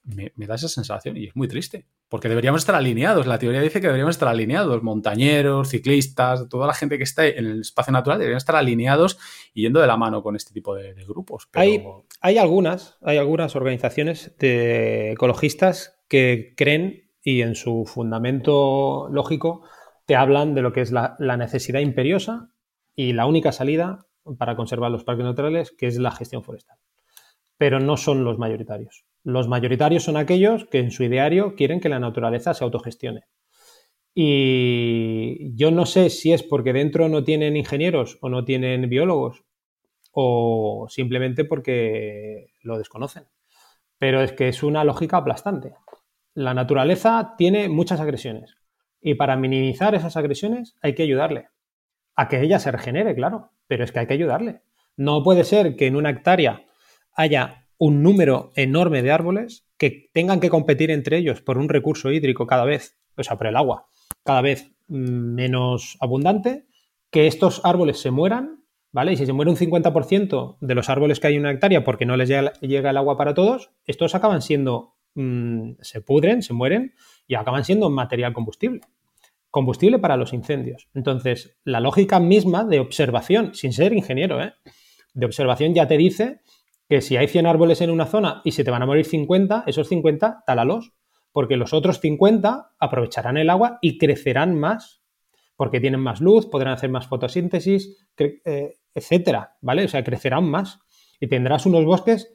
me da esa sensación y es muy triste. Porque deberíamos estar alineados. La teoría dice que deberíamos estar alineados. Montañeros, ciclistas, toda la gente que está en el espacio natural deberían estar alineados y yendo de la mano con este tipo de grupos. Pero... Hay algunas organizaciones de ecologistas que creen y en su fundamento lógico te hablan de lo que es la necesidad imperiosa y la única salida para conservar los parques naturales, que es la gestión forestal. Pero no son los mayoritarios. Los mayoritarios son aquellos que en su ideario quieren que la naturaleza se autogestione. Y yo no sé si es porque dentro no tienen ingenieros o no tienen biólogos, o simplemente porque lo desconocen. Pero es que es una lógica aplastante. La naturaleza tiene muchas agresiones y para minimizar esas agresiones hay que ayudarle. A que ella se regenere, claro, pero es que hay que ayudarle. No puede ser que en una hectárea haya un número enorme de árboles que tengan que competir entre ellos por un recurso hídrico cada vez, o sea, por el agua, cada vez menos abundante, que estos árboles se mueran, ¿vale? Y si se muere un 50% de los árboles que hay en una hectárea porque no les llega el agua para todos, estos acaban siendo, se pudren, se mueren y acaban siendo material combustible para los incendios. Entonces, la lógica misma de observación, sin ser ingeniero, de observación ya te dice que si hay 100 árboles en una zona y se te van a morir 50, esos 50, tálalos, porque los otros 50 aprovecharán el agua y crecerán más, porque tienen más luz, podrán hacer más fotosíntesis, etcétera, ¿vale? O sea, crecerán más y tendrás unos bosques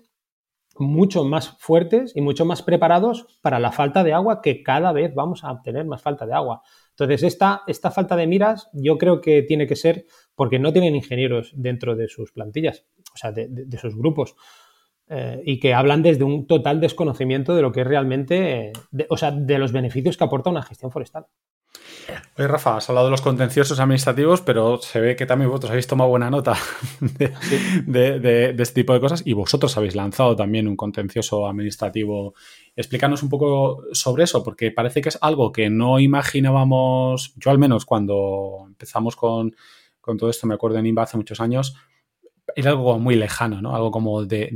mucho más fuertes y mucho más preparados para la falta de agua, que cada vez vamos a obtener más falta de agua. Entonces, esta falta de miras yo creo que tiene que ser porque no tienen ingenieros dentro de sus plantillas, o sea, de sus grupos, y que hablan desde un total desconocimiento de lo que es realmente, de los beneficios que aporta una gestión forestal. Oye, Rafa, has hablado de los contenciosos administrativos, pero se ve que también vosotros habéis tomado buena nota de este tipo de cosas y vosotros habéis lanzado también un contencioso administrativo. Explícanos un poco sobre eso, porque parece que es algo que no imaginábamos, yo al menos cuando empezamos con todo esto, me acuerdo en IMBA hace muchos años, era algo muy lejano, ¿no? Algo como de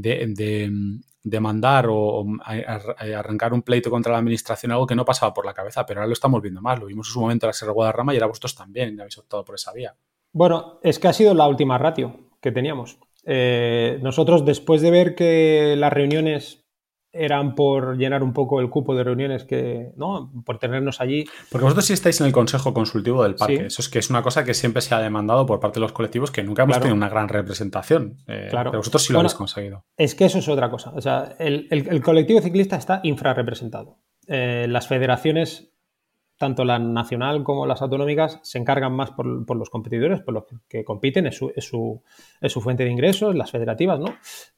demandar o arrancar un pleito contra la administración, algo que no pasaba por la cabeza, pero ahora lo estamos viendo más. Lo vimos en su momento en la Sierra de Guadarrama y ahora vosotros también habéis optado por esa vía. Bueno, es que ha sido la última ratio que teníamos. Nosotros, después de ver que las reuniones eran por llenar un poco el cupo de reuniones, que no por tenernos allí. Porque vosotros sí estáis en el Consejo Consultivo del Parque. Sí. Eso es que es una cosa que siempre se ha demandado por parte de los colectivos, que nunca hemos tenido una gran representación. Pero vosotros sí lo habéis conseguido. Es que eso es otra cosa. O sea, el colectivo ciclista está infrarrepresentado. Las federaciones tanto la nacional como las autonómicas se encargan más por los competidores, por los que compiten, es su fuente de ingresos, las federativas, ¿no?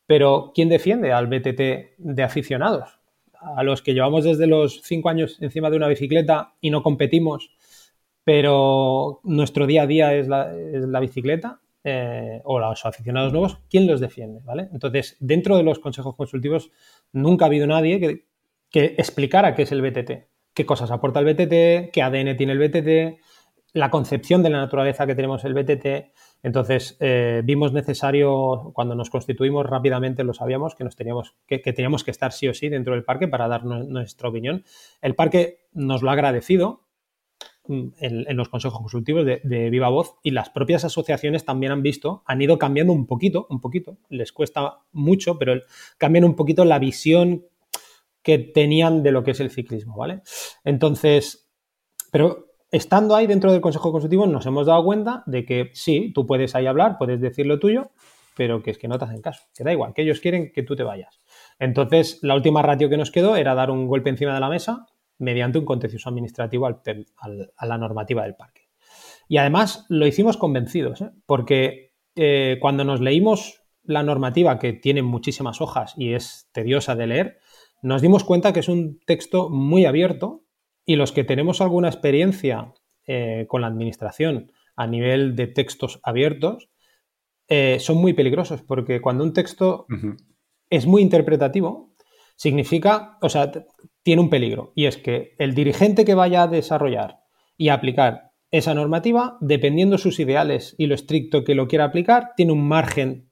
Pero ¿quién defiende al BTT de aficionados? A los que llevamos desde los 5 años encima de una bicicleta y no competimos, pero nuestro día a día es la bicicleta, o los aficionados nuevos, ¿quién los defiende? ¿Vale? Entonces, dentro de los consejos consultivos nunca ha habido nadie que explicara qué es el BTT, qué cosas aporta el BTT, qué ADN tiene el BTT, la concepción de la naturaleza que tenemos el BTT. Entonces, vimos necesario, cuando nos constituimos rápidamente lo sabíamos, que teníamos que estar sí o sí dentro del parque para dar nuestra opinión. El parque nos lo ha agradecido en los consejos consultivos de viva voz, y las propias asociaciones también han ido cambiando un poquito, les cuesta mucho, pero cambian un poquito la visión que tenían de lo que es el ciclismo, ¿vale? Entonces, pero estando ahí dentro del Consejo Consultivo nos hemos dado cuenta de que sí, tú puedes ahí hablar, puedes decir lo tuyo, pero que es que no te hacen caso, que da igual, que ellos quieren que tú te vayas. Entonces, la última ratio que nos quedó era dar un golpe encima de la mesa mediante un contencioso administrativo a la normativa del parque. Y además lo hicimos convencidos, porque cuando nos leímos la normativa, que tiene muchísimas hojas y es tediosa de leer, nos dimos cuenta que es un texto muy abierto, y los que tenemos alguna experiencia con la administración a nivel de textos abiertos son muy peligrosos, porque cuando un texto uh-huh. es muy interpretativo, significa, o sea, tiene un peligro, y es que el dirigente que vaya a desarrollar y a aplicar esa normativa, dependiendo sus ideales y lo estricto que lo quiera aplicar, tiene un margen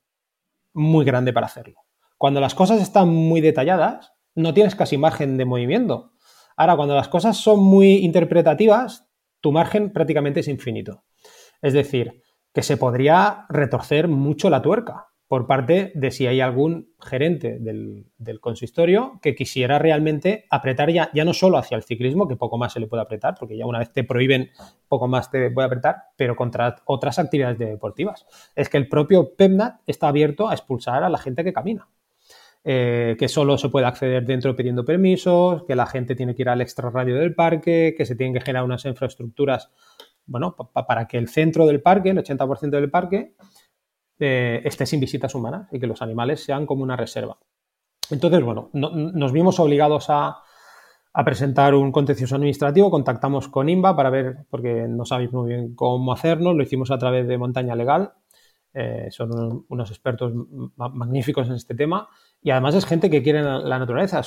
muy grande para hacerlo. Cuando las cosas están muy detalladas, no tienes casi margen de movimiento. Ahora, cuando las cosas son muy interpretativas, tu margen prácticamente es infinito. Es decir, que se podría retorcer mucho la tuerca por parte de si hay algún gerente del consistorio que quisiera realmente apretar ya no solo hacia el ciclismo, que poco más se le puede apretar, porque ya una vez te prohíben, poco más te puede apretar, pero contra otras actividades deportivas. Es que el propio PEPNAT está abierto a expulsar a la gente que camina. Que solo se puede acceder dentro pidiendo permisos, que la gente tiene que ir al extrarradio del parque, que se tienen que generar unas infraestructuras, bueno, para que el centro del parque, el 80% del parque, esté sin visitas humanas y que los animales sean como una reserva. Entonces, bueno, nos vimos obligados a presentar un contencioso administrativo, contactamos con IMBA para ver, porque no sabéis muy bien cómo hacernos, lo hicimos a través de Montaña Legal. Son unos expertos magníficos en este tema, y además es gente que quiere la naturaleza,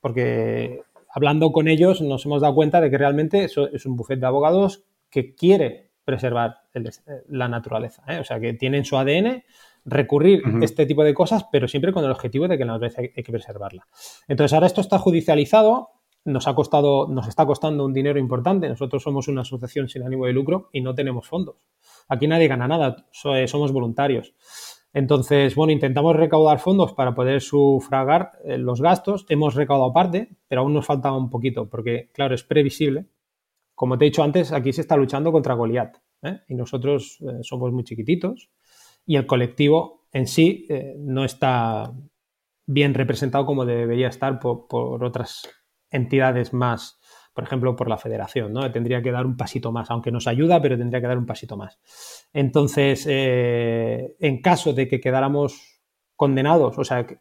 porque hablando con ellos nos hemos dado cuenta de que realmente es un bufete de abogados que quiere preservar la naturaleza, ¿eh? O sea, que tiene en su ADN recurrir uh-huh. este tipo de cosas, pero siempre con el objetivo de que la naturaleza hay que preservarla. Entonces, ahora esto está judicializado, nos está costando un dinero importante. Nosotros somos una asociación sin ánimo de lucro y no tenemos fondos. Aquí nadie gana nada, somos voluntarios. Entonces, bueno, intentamos recaudar fondos para poder sufragar los gastos. Hemos recaudado parte, pero aún nos falta un poquito, porque, claro, es previsible. Como te he dicho antes, aquí se está luchando contra Goliat, ¿eh? Y nosotros somos muy chiquititos, y el colectivo en sí no está bien representado como debería estar por otras entidades más. Por ejemplo, por la federación, ¿no? Tendría que dar un pasito más, aunque nos ayuda, pero tendría que dar un pasito más. Entonces, en caso de que quedáramos condenados, o sea, que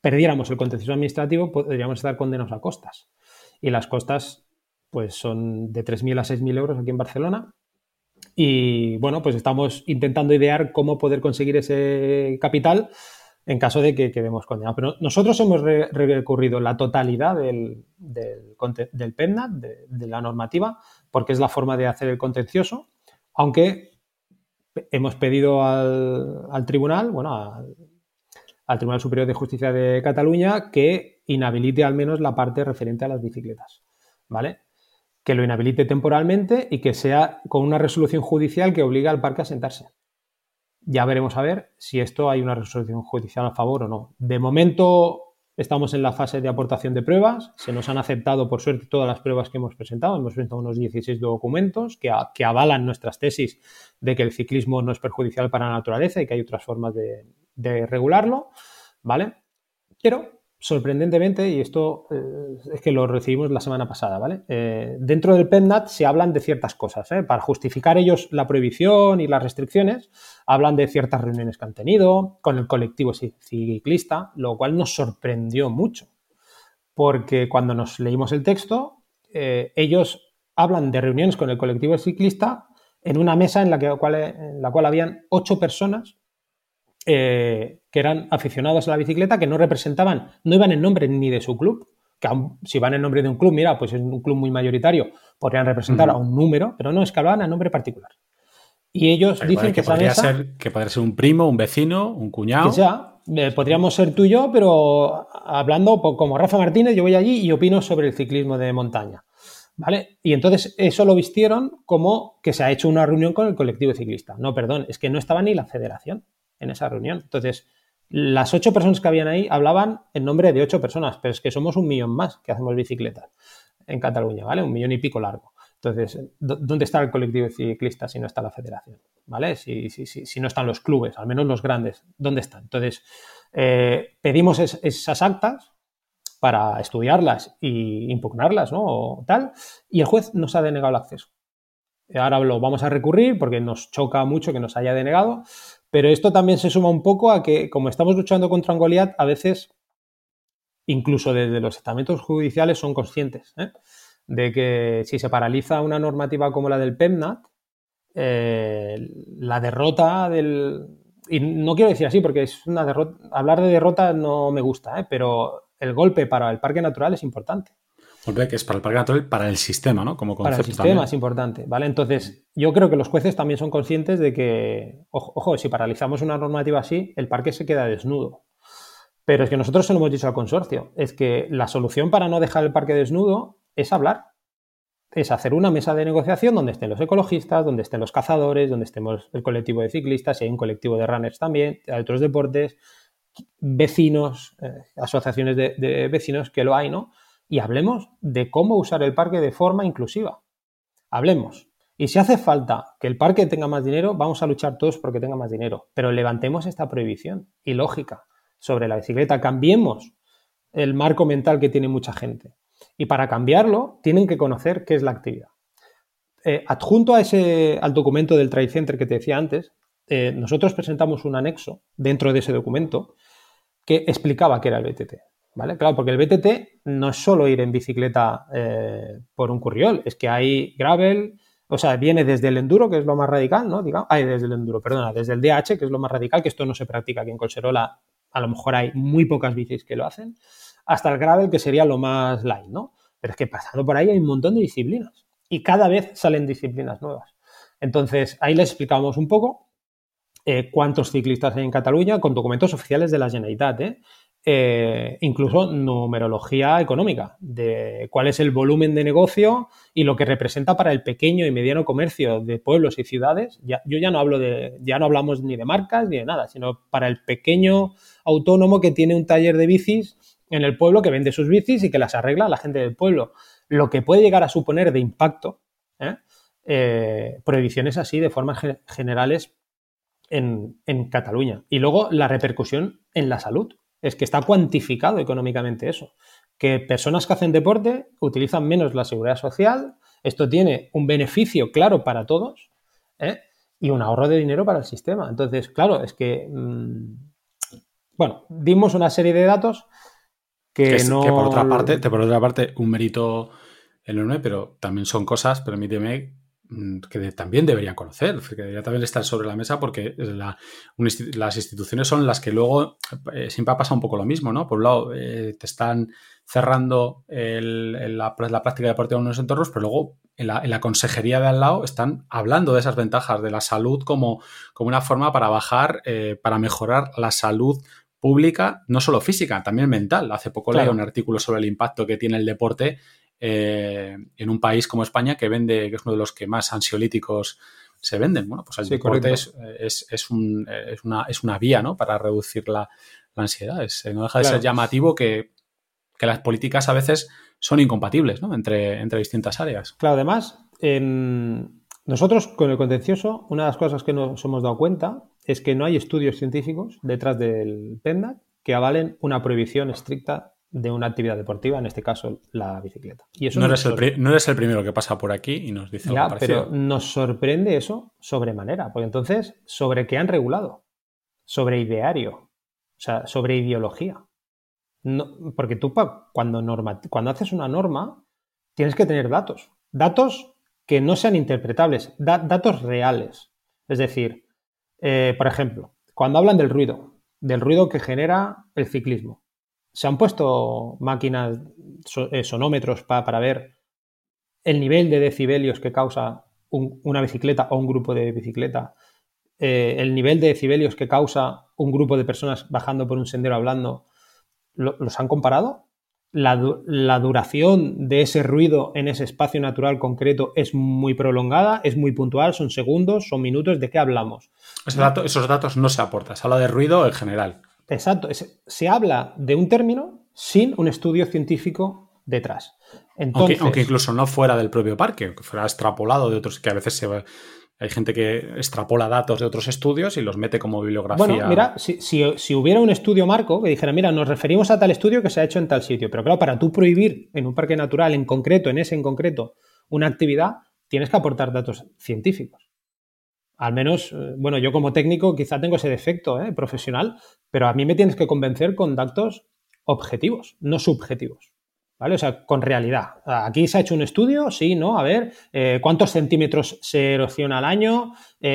perdiéramos el contencioso administrativo, podríamos estar condenados a costas. Y las costas, pues, son de 3.000 a 6.000 euros aquí en Barcelona. Y, bueno, pues estamos intentando idear cómo poder conseguir ese capital en caso de que quedemos condenados. Pero nosotros hemos recurrido la totalidad del PEPNAT, de la normativa, porque es la forma de hacer el contencioso, aunque hemos pedido al tribunal, bueno, al Tribunal Superior de Justicia de Cataluña, que inhabilite al menos la parte referente a las bicicletas, ¿vale? Que lo inhabilite temporalmente y que sea con una resolución judicial que obligue al parque a sentarse. Ya veremos a ver si esto hay una resolución judicial a favor o no. De momento estamos en la fase de aportación de pruebas. Se nos han aceptado, por suerte, todas las pruebas que hemos presentado. Hemos presentado unos 16 documentos que avalan nuestras tesis de que el ciclismo no es perjudicial para la naturaleza y que hay otras formas de regularlo, ¿vale? Pero sorprendentemente, y esto es que lo recibimos la semana pasada, ¿vale? Dentro del PEPNAT se hablan de ciertas cosas, ¿eh? Para justificar ellos la prohibición y las restricciones, hablan de ciertas reuniones que han tenido con el colectivo ciclista, lo cual nos sorprendió mucho, porque cuando nos leímos el texto, ellos hablan de reuniones con el colectivo ciclista en una mesa en la cual habían 8 personas que eran aficionados a la bicicleta, que no representaban, no iban en nombre ni de su club, que aun, si van en nombre de un club, mira, pues es un club muy mayoritario, podrían representar a un número, pero no, es que hablaban a nombre particular. Y ellos pero dicen que esa mesa... que podría ser un primo, un vecino, un cuñado... Que sea, podríamos ser tú y yo, pero hablando como Rafa Martínez, yo voy allí y opino sobre el ciclismo de montaña, ¿vale? Y entonces eso lo vistieron como que se ha hecho una reunión con el colectivo ciclista. No, perdón, es que no estaba ni la federación en esa reunión. Entonces, las 8 personas que habían ahí hablaban en nombre de 8 personas, pero es que somos 1 millón más que hacemos bicicleta en Cataluña, ¿vale? 1,5 millones largo. Entonces, ¿dónde está el colectivo ciclista si no está la federación? ¿Vale? Si no están los clubes, al menos los grandes, ¿dónde están? Entonces, pedimos esas actas para estudiarlas e impugnarlas, ¿no? O tal, y el juez nos ha denegado el acceso. Ahora lo vamos a recurrir porque nos choca mucho que nos haya denegado. Pero esto también se suma un poco a que, como estamos luchando contra un Goliat, a veces, incluso desde los estamentos judiciales, son conscientes, ¿eh?, de que si se paraliza una normativa como la del PEPNAT, la derrota del... Y no quiero decir así porque es una derrota... Hablar de derrota no me gusta, pero el golpe para el parque natural es importante. Porque es para el parque natural, para el sistema, ¿no? Como concepto. Para el sistema también es importante, ¿vale? Entonces, yo creo que los jueces también son conscientes de que, ojo, si paralizamos una normativa así, el parque se queda desnudo. Pero es que nosotros se lo hemos dicho al consorcio. Es que la solución para no dejar el parque desnudo es hablar. Es hacer una mesa de negociación donde estén los ecologistas, donde estén los cazadores, donde estemos el colectivo de ciclistas, si hay un colectivo de runners también, hay otros deportes, vecinos, asociaciones de vecinos, que lo hay, ¿no? Y hablemos de cómo usar el parque de forma inclusiva. Hablemos. Y si hace falta que el parque tenga más dinero, vamos a luchar todos porque tenga más dinero. Pero levantemos esta prohibición ilógica sobre la bicicleta. Cambiemos el marco mental que tiene mucha gente. Y para cambiarlo, tienen que conocer qué es la actividad. Adjunto a al documento del Trail Center que te decía antes, nosotros presentamos un anexo dentro de ese documento que explicaba qué era el BTT. ¿Vale? Claro, porque el BTT no es solo ir en bicicleta por un curriol, es que hay gravel, o sea, viene desde el enduro, que es lo más radical, ¿no? Desde el DH, que es lo más radical, que esto no se practica aquí en Collserola, a lo mejor hay muy pocas bicis que lo hacen, hasta el gravel, que sería lo más light, ¿no? Pero es que pasando por ahí hay un montón de disciplinas y cada vez salen disciplinas nuevas. Entonces, ahí les explicamos un poco cuántos ciclistas hay en Cataluña con documentos oficiales de la Generalitat, incluso numerología económica, de cuál es el volumen de negocio y lo que representa para el pequeño y mediano comercio de pueblos y ciudades. Ya no hablamos ni de marcas ni de nada, sino para el pequeño autónomo que tiene un taller de bicis en el pueblo, que vende sus bicis y que las arregla a la gente del pueblo. Lo que puede llegar a suponer de impacto, prohibiciones así de formas generales en Cataluña. Y luego la repercusión en la salud. Es que está cuantificado económicamente eso. Que personas que hacen deporte utilizan menos la seguridad social. Esto tiene un beneficio claro para todos, y un ahorro de dinero para el sistema. Entonces, claro, es que... dimos una serie de datos que por otra parte, un mérito enorme, pero también son cosas, permíteme, que también deberían conocer, que debería también estar sobre la mesa, porque las instituciones son las que luego siempre ha pasado un poco lo mismo, ¿no? Por un lado te están cerrando la práctica deportiva en unos entornos, pero luego en la consejería de al lado están hablando de esas ventajas de la salud como una forma para para mejorar la salud pública, no solo física, también mental. Hace poco leí un artículo sobre el impacto que tiene el deporte en un país como España, que es uno de los que más ansiolíticos se venden. Bueno, pues el deporte es una vía, ¿no?, para reducir la ansiedad. No deja de ser llamativo que las políticas a veces son incompatibles, ¿no?, entre distintas áreas. Claro, además, nosotros con el contencioso, una de las cosas que nos hemos dado cuenta es que no hay estudios científicos detrás del PEPNAT que avalen una prohibición estricta de una actividad deportiva, en este caso la bicicleta. Y eso no eres el primero que pasa por aquí y nos dice algo parecido. Pero nos sorprende eso sobremanera, porque entonces, ¿sobre qué han regulado? Sobre ideario, o sea, sobre ideología. No, porque tú cuando haces una norma tienes que tener datos que no sean interpretables, datos reales. Es decir, por ejemplo, cuando hablan del ruido que genera el ciclismo, se han puesto máquinas, sonómetros para ver el nivel de decibelios que causa una bicicleta o un grupo de bicicleta, el nivel de decibelios que causa un grupo de personas bajando por un sendero hablando. ¿Los han comparado? La duración de ese ruido en ese espacio natural concreto es muy prolongada, es muy puntual, son segundos, son minutos, ¿de qué hablamos? Esos datos no se aportan, se habla de ruido en general. Exacto, se habla de un término sin un estudio científico detrás. Entonces, aunque incluso no fuera del propio parque, aunque fuera extrapolado de otros, que a veces hay gente que extrapola datos de otros estudios y los mete como bibliografía. Bueno, mira, si hubiera un estudio marco que dijera, mira, nos referimos a tal estudio que se ha hecho en tal sitio, pero claro, para tú prohibir en un parque natural en concreto, una actividad, tienes que aportar datos científicos. Al menos, bueno, yo como técnico quizá tengo ese defecto profesional, pero a mí me tienes que convencer con datos objetivos, no subjetivos, ¿vale? O sea, con realidad. Aquí se ha hecho un estudio, sí, ¿no? A ver, ¿cuántos centímetros se erosiona al año?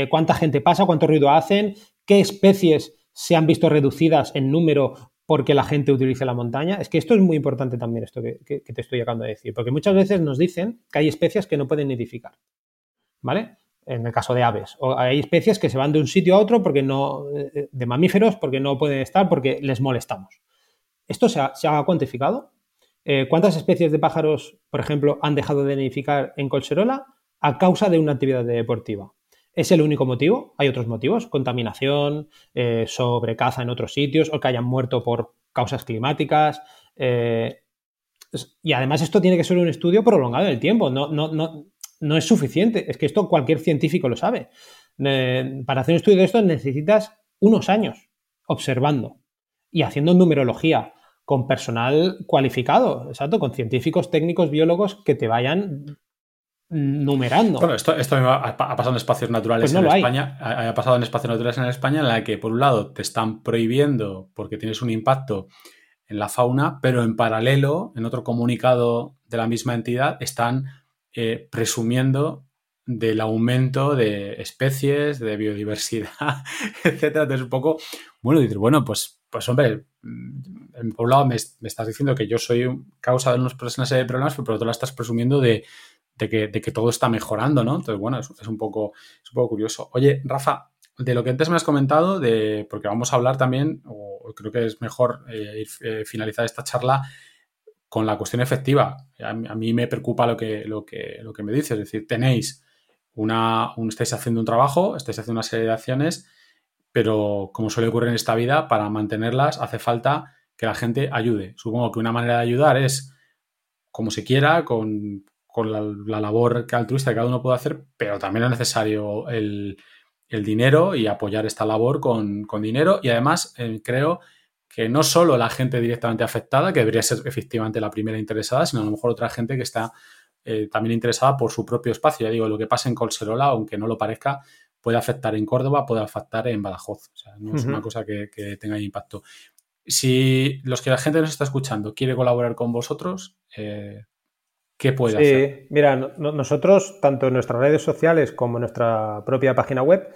¿Cuánta gente pasa? ¿Cuánto ruido hacen? ¿Qué especies se han visto reducidas en número porque la gente utiliza la montaña? Es que esto es muy importante también, esto que te estoy acabando de decir, porque muchas veces nos dicen que hay especies que no pueden nidificar, ¿vale? En el caso de aves, o hay especies que se van de un sitio a otro porque no, de mamíferos, porque no pueden estar, porque les molestamos. ¿Esto se ha cuantificado? ¿Cuántas especies de pájaros, por ejemplo, han dejado de nidificar en Collserola a causa de una actividad deportiva? ¿Es el único motivo? ¿Hay otros motivos? Contaminación, sobrecaza en otros sitios, o que hayan muerto por causas climáticas. Y además esto tiene que ser un estudio prolongado en el tiempo, No es suficiente, es que esto cualquier científico lo sabe. Para hacer un estudio de esto necesitas unos años observando y haciendo numerología con personal cualificado, exacto, con científicos, técnicos, biólogos que te vayan numerando. Bueno, esto ha pasado en espacios naturales pues no en España. Ha pasado en espacios naturales en España en la que, por un lado, te están prohibiendo porque tienes un impacto en la fauna, pero en paralelo, en otro comunicado de la misma entidad, están presumiendo del aumento de especies, de biodiversidad, etcétera. Entonces, un poco, bueno, dices, bueno, pues hombre, por un lado me estás diciendo que yo soy causa de una serie de problemas, pero por otro lado estás presumiendo de que todo está mejorando, ¿no? Entonces, bueno, es un poco curioso. Oye, Rafa, de lo que antes me has comentado, porque vamos a hablar también, o creo que es mejor finalizar esta charla con la cuestión efectiva. A mí me preocupa lo que me dices, es decir, tenéis estáis haciendo un trabajo, estáis haciendo una serie de acciones, pero como suele ocurrir en esta vida, para mantenerlas hace falta que la gente ayude. Supongo que una manera de ayudar es como se quiera, con la labor altruista que cada uno puede hacer, pero también es necesario el dinero y apoyar esta labor con dinero. Y además, creo que no solo la gente directamente afectada, que debería ser efectivamente la primera interesada, sino a lo mejor otra gente que está también interesada por su propio espacio. Ya digo, lo que pasa en Collserola, aunque no lo parezca, puede afectar en Córdoba, puede afectar en Badajoz. O sea, no es una cosa que tenga impacto. Si la gente nos está escuchando quiere colaborar con vosotros, ¿qué puede hacer? Sí, mira, nosotros, tanto en nuestras redes sociales como en nuestra propia página web,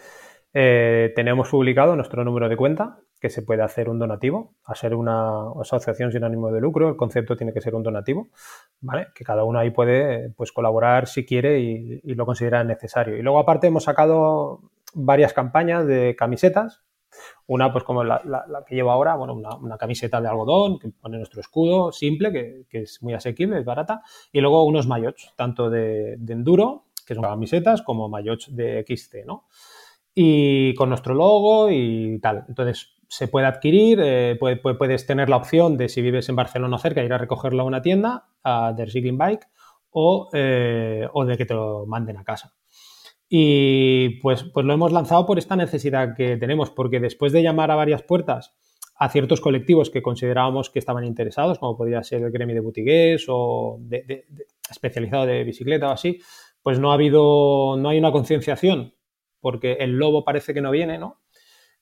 tenemos publicado nuestro número de cuenta, que se puede hacer un donativo, a ser una asociación sin ánimo de lucro, el concepto tiene que ser un donativo, ¿vale? Que cada uno ahí puede pues colaborar si quiere y lo considera necesario. Y luego aparte hemos sacado varias campañas de camisetas, una pues como la que llevo ahora, bueno, una camiseta de algodón que pone nuestro escudo, simple, que es muy asequible, es barata, y luego unos maillots, tanto de enduro, que son camisetas, como maillots de XC, ¿no? Y con nuestro logo y tal. Entonces, se puede adquirir, puedes tener la opción de, si vives en Barcelona o cerca, ir a recogerlo a una tienda de Recycling Bike o de que te lo manden a casa. Y pues lo hemos lanzado por esta necesidad que tenemos, porque después de llamar a varias puertas a ciertos colectivos que considerábamos que estaban interesados, como podría ser el Gremi de Botigués o especializado de bicicleta o así, pues no hay una concienciación, porque el lobo parece que no viene, ¿no?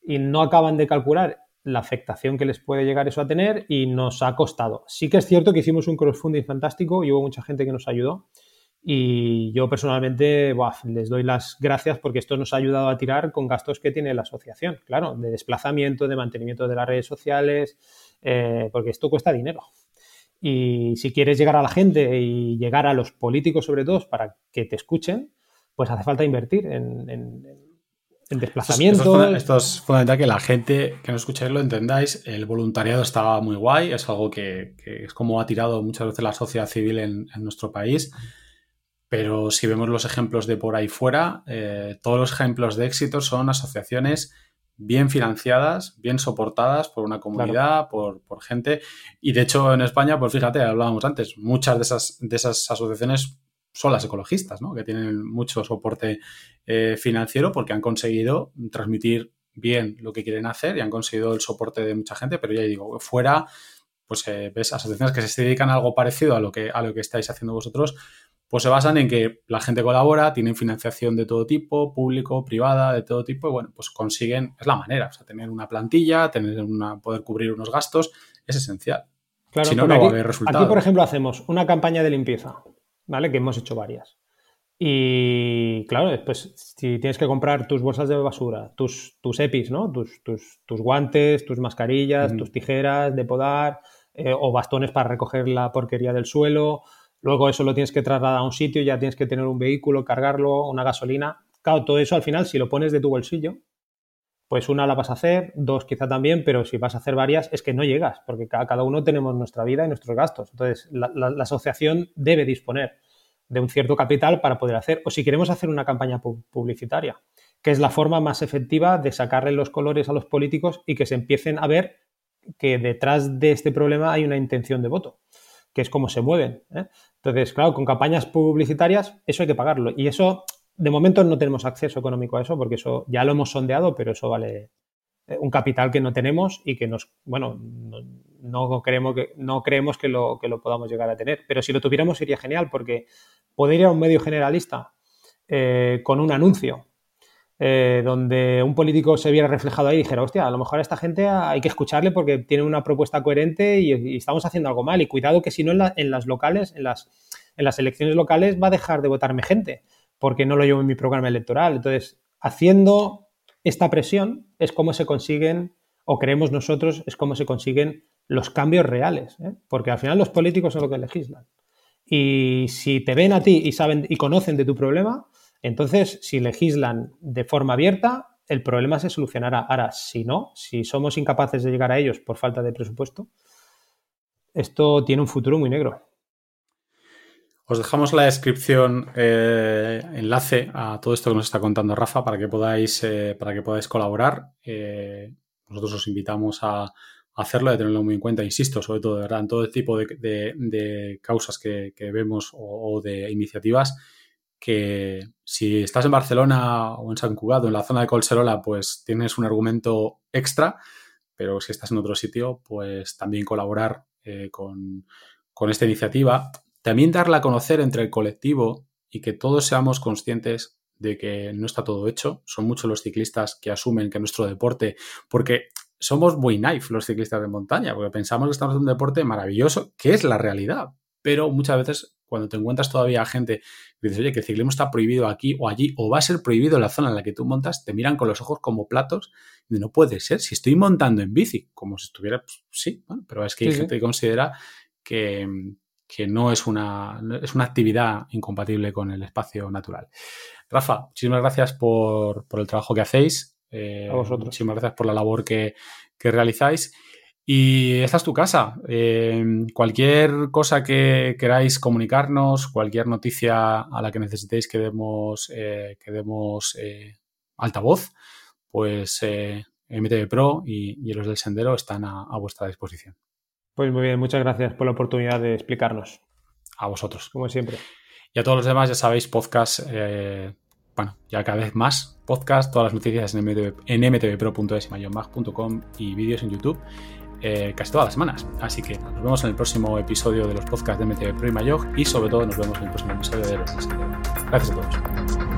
Y no acaban de calcular la afectación que les puede llegar eso a tener y nos ha costado. Sí que es cierto que hicimos un crowdfunding fantástico y hubo mucha gente que nos ayudó y yo personalmente les doy las gracias porque esto nos ha ayudado a tirar con gastos que tiene la asociación, claro, de desplazamiento, de mantenimiento de las redes sociales, porque esto cuesta dinero. Y si quieres llegar a la gente y llegar a los políticos sobre todo para que te escuchen, pues hace falta invertir en desplazamiento. Esto es fundamental que la gente que nos escucháis lo entendáis. El voluntariado está muy guay, es algo que es como ha tirado muchas veces la sociedad civil en nuestro país, pero si vemos los ejemplos de por ahí fuera, todos los ejemplos de éxito son asociaciones bien financiadas, bien soportadas por una comunidad, claro, por gente, y de hecho en España, pues fíjate, hablábamos antes, muchas de esas asociaciones son las ecologistas, ¿no? Que tienen mucho soporte financiero porque han conseguido transmitir bien lo que quieren hacer y han conseguido el soporte de mucha gente, pero ya digo, fuera, pues ves asociaciones que se dedican a algo parecido a lo que estáis haciendo vosotros, pues se basan en que la gente colabora, tienen financiación de todo tipo, público, privada, de todo tipo, y bueno, pues consiguen, es la manera, o sea, tener una plantilla, poder cubrir unos gastos, es esencial. Claro, si no, no va a haber resultados. Aquí, por ejemplo, hacemos una campaña de limpieza, ¿vale? Que hemos hecho varias. Y claro, después si tienes que comprar tus bolsas de basura, tus EPIs, ¿no? Tus guantes, tus mascarillas, tus tijeras de podar o bastones para recoger la porquería del suelo. Luego eso lo tienes que trasladar a un sitio, ya tienes que tener un vehículo, cargarlo, una gasolina. Claro, todo eso al final, si lo pones de tu bolsillo, pues una la vas a hacer, dos quizá también, pero si vas a hacer varias es que no llegas, porque cada uno tenemos nuestra vida y nuestros gastos. Entonces, la asociación debe disponer de un cierto capital para poder hacer, o si queremos hacer una campaña publicitaria, que es la forma más efectiva de sacarle los colores a los políticos y que se empiecen a ver que detrás de este problema hay una intención de voto, que es cómo se mueven, ¿eh? Entonces, claro, con campañas publicitarias eso hay que pagarlo y eso, de momento no tenemos acceso económico a eso porque eso ya lo hemos sondeado, pero eso vale un capital que no tenemos y que nos, bueno, no creemos que lo podamos llegar a tener. Pero si lo tuviéramos sería genial porque poder ir a un medio generalista con un anuncio donde un político se viera reflejado ahí y dijera, hostia, a lo mejor a esta gente hay que escucharle porque tiene una propuesta coherente y estamos haciendo algo mal. Y cuidado que si no en las locales, en las elecciones locales va a dejar de votarme gente porque no lo llevo en mi programa electoral. Entonces, haciendo esta presión es como se consiguen, o creemos nosotros, es como se consiguen los cambios reales, ¿eh? Porque al final los políticos son los que legislan. Y si te ven a ti y saben y conocen de tu problema, entonces si legislan de forma abierta, el problema se solucionará. Ahora, si no, si somos incapaces de llegar a ellos por falta de presupuesto, esto tiene un futuro muy negro. Os dejamos la descripción, enlace a todo esto que nos está contando Rafa para que podáis colaborar. Nosotros os invitamos a hacerlo, a tenerlo muy en cuenta, insisto, sobre todo, de verdad, en todo tipo de causas que vemos o de iniciativas que si estás en Barcelona o en San Cugat o en la zona de Collserola, pues tienes un argumento extra, pero si estás en otro sitio, pues también colaborar con esta iniciativa. También darla a conocer entre el colectivo y que todos seamos conscientes de que no está todo hecho. Son muchos los ciclistas que asumen que nuestro deporte, porque somos muy naif los ciclistas de montaña, porque pensamos que estamos haciendo un deporte maravilloso, que es la realidad. Pero muchas veces cuando te encuentras todavía a gente que dice, oye, que el ciclismo está prohibido aquí o allí, o va a ser prohibido en la zona en la que tú montas, te miran con los ojos como platos y no puede ser, si estoy montando en bici, como si estuviera, pues, sí, bueno, pero es que hay gente que considera que no es una actividad incompatible con el espacio natural. Rafa, muchísimas gracias por el trabajo que hacéis. A vosotros. Muchísimas gracias por la labor que realizáis. Y esta es tu casa. Cualquier cosa que queráis comunicarnos, cualquier noticia a la que necesitéis que demos altavoz, pues MTB Pro y Héroes del Sendero están a vuestra disposición. Pues muy bien, muchas gracias por la oportunidad de explicarnos. A vosotros. Como siempre. Y a todos los demás, ya sabéis, podcast bueno, ya cada vez más podcast, todas las noticias en mtbpro.es y mayonmag.com y vídeos en YouTube casi todas las semanas. Así que nos vemos en el próximo episodio de los podcasts de MTB Pro y Mayog, y sobre todo nos vemos en el próximo episodio de Héroes del Sendero. Gracias a todos.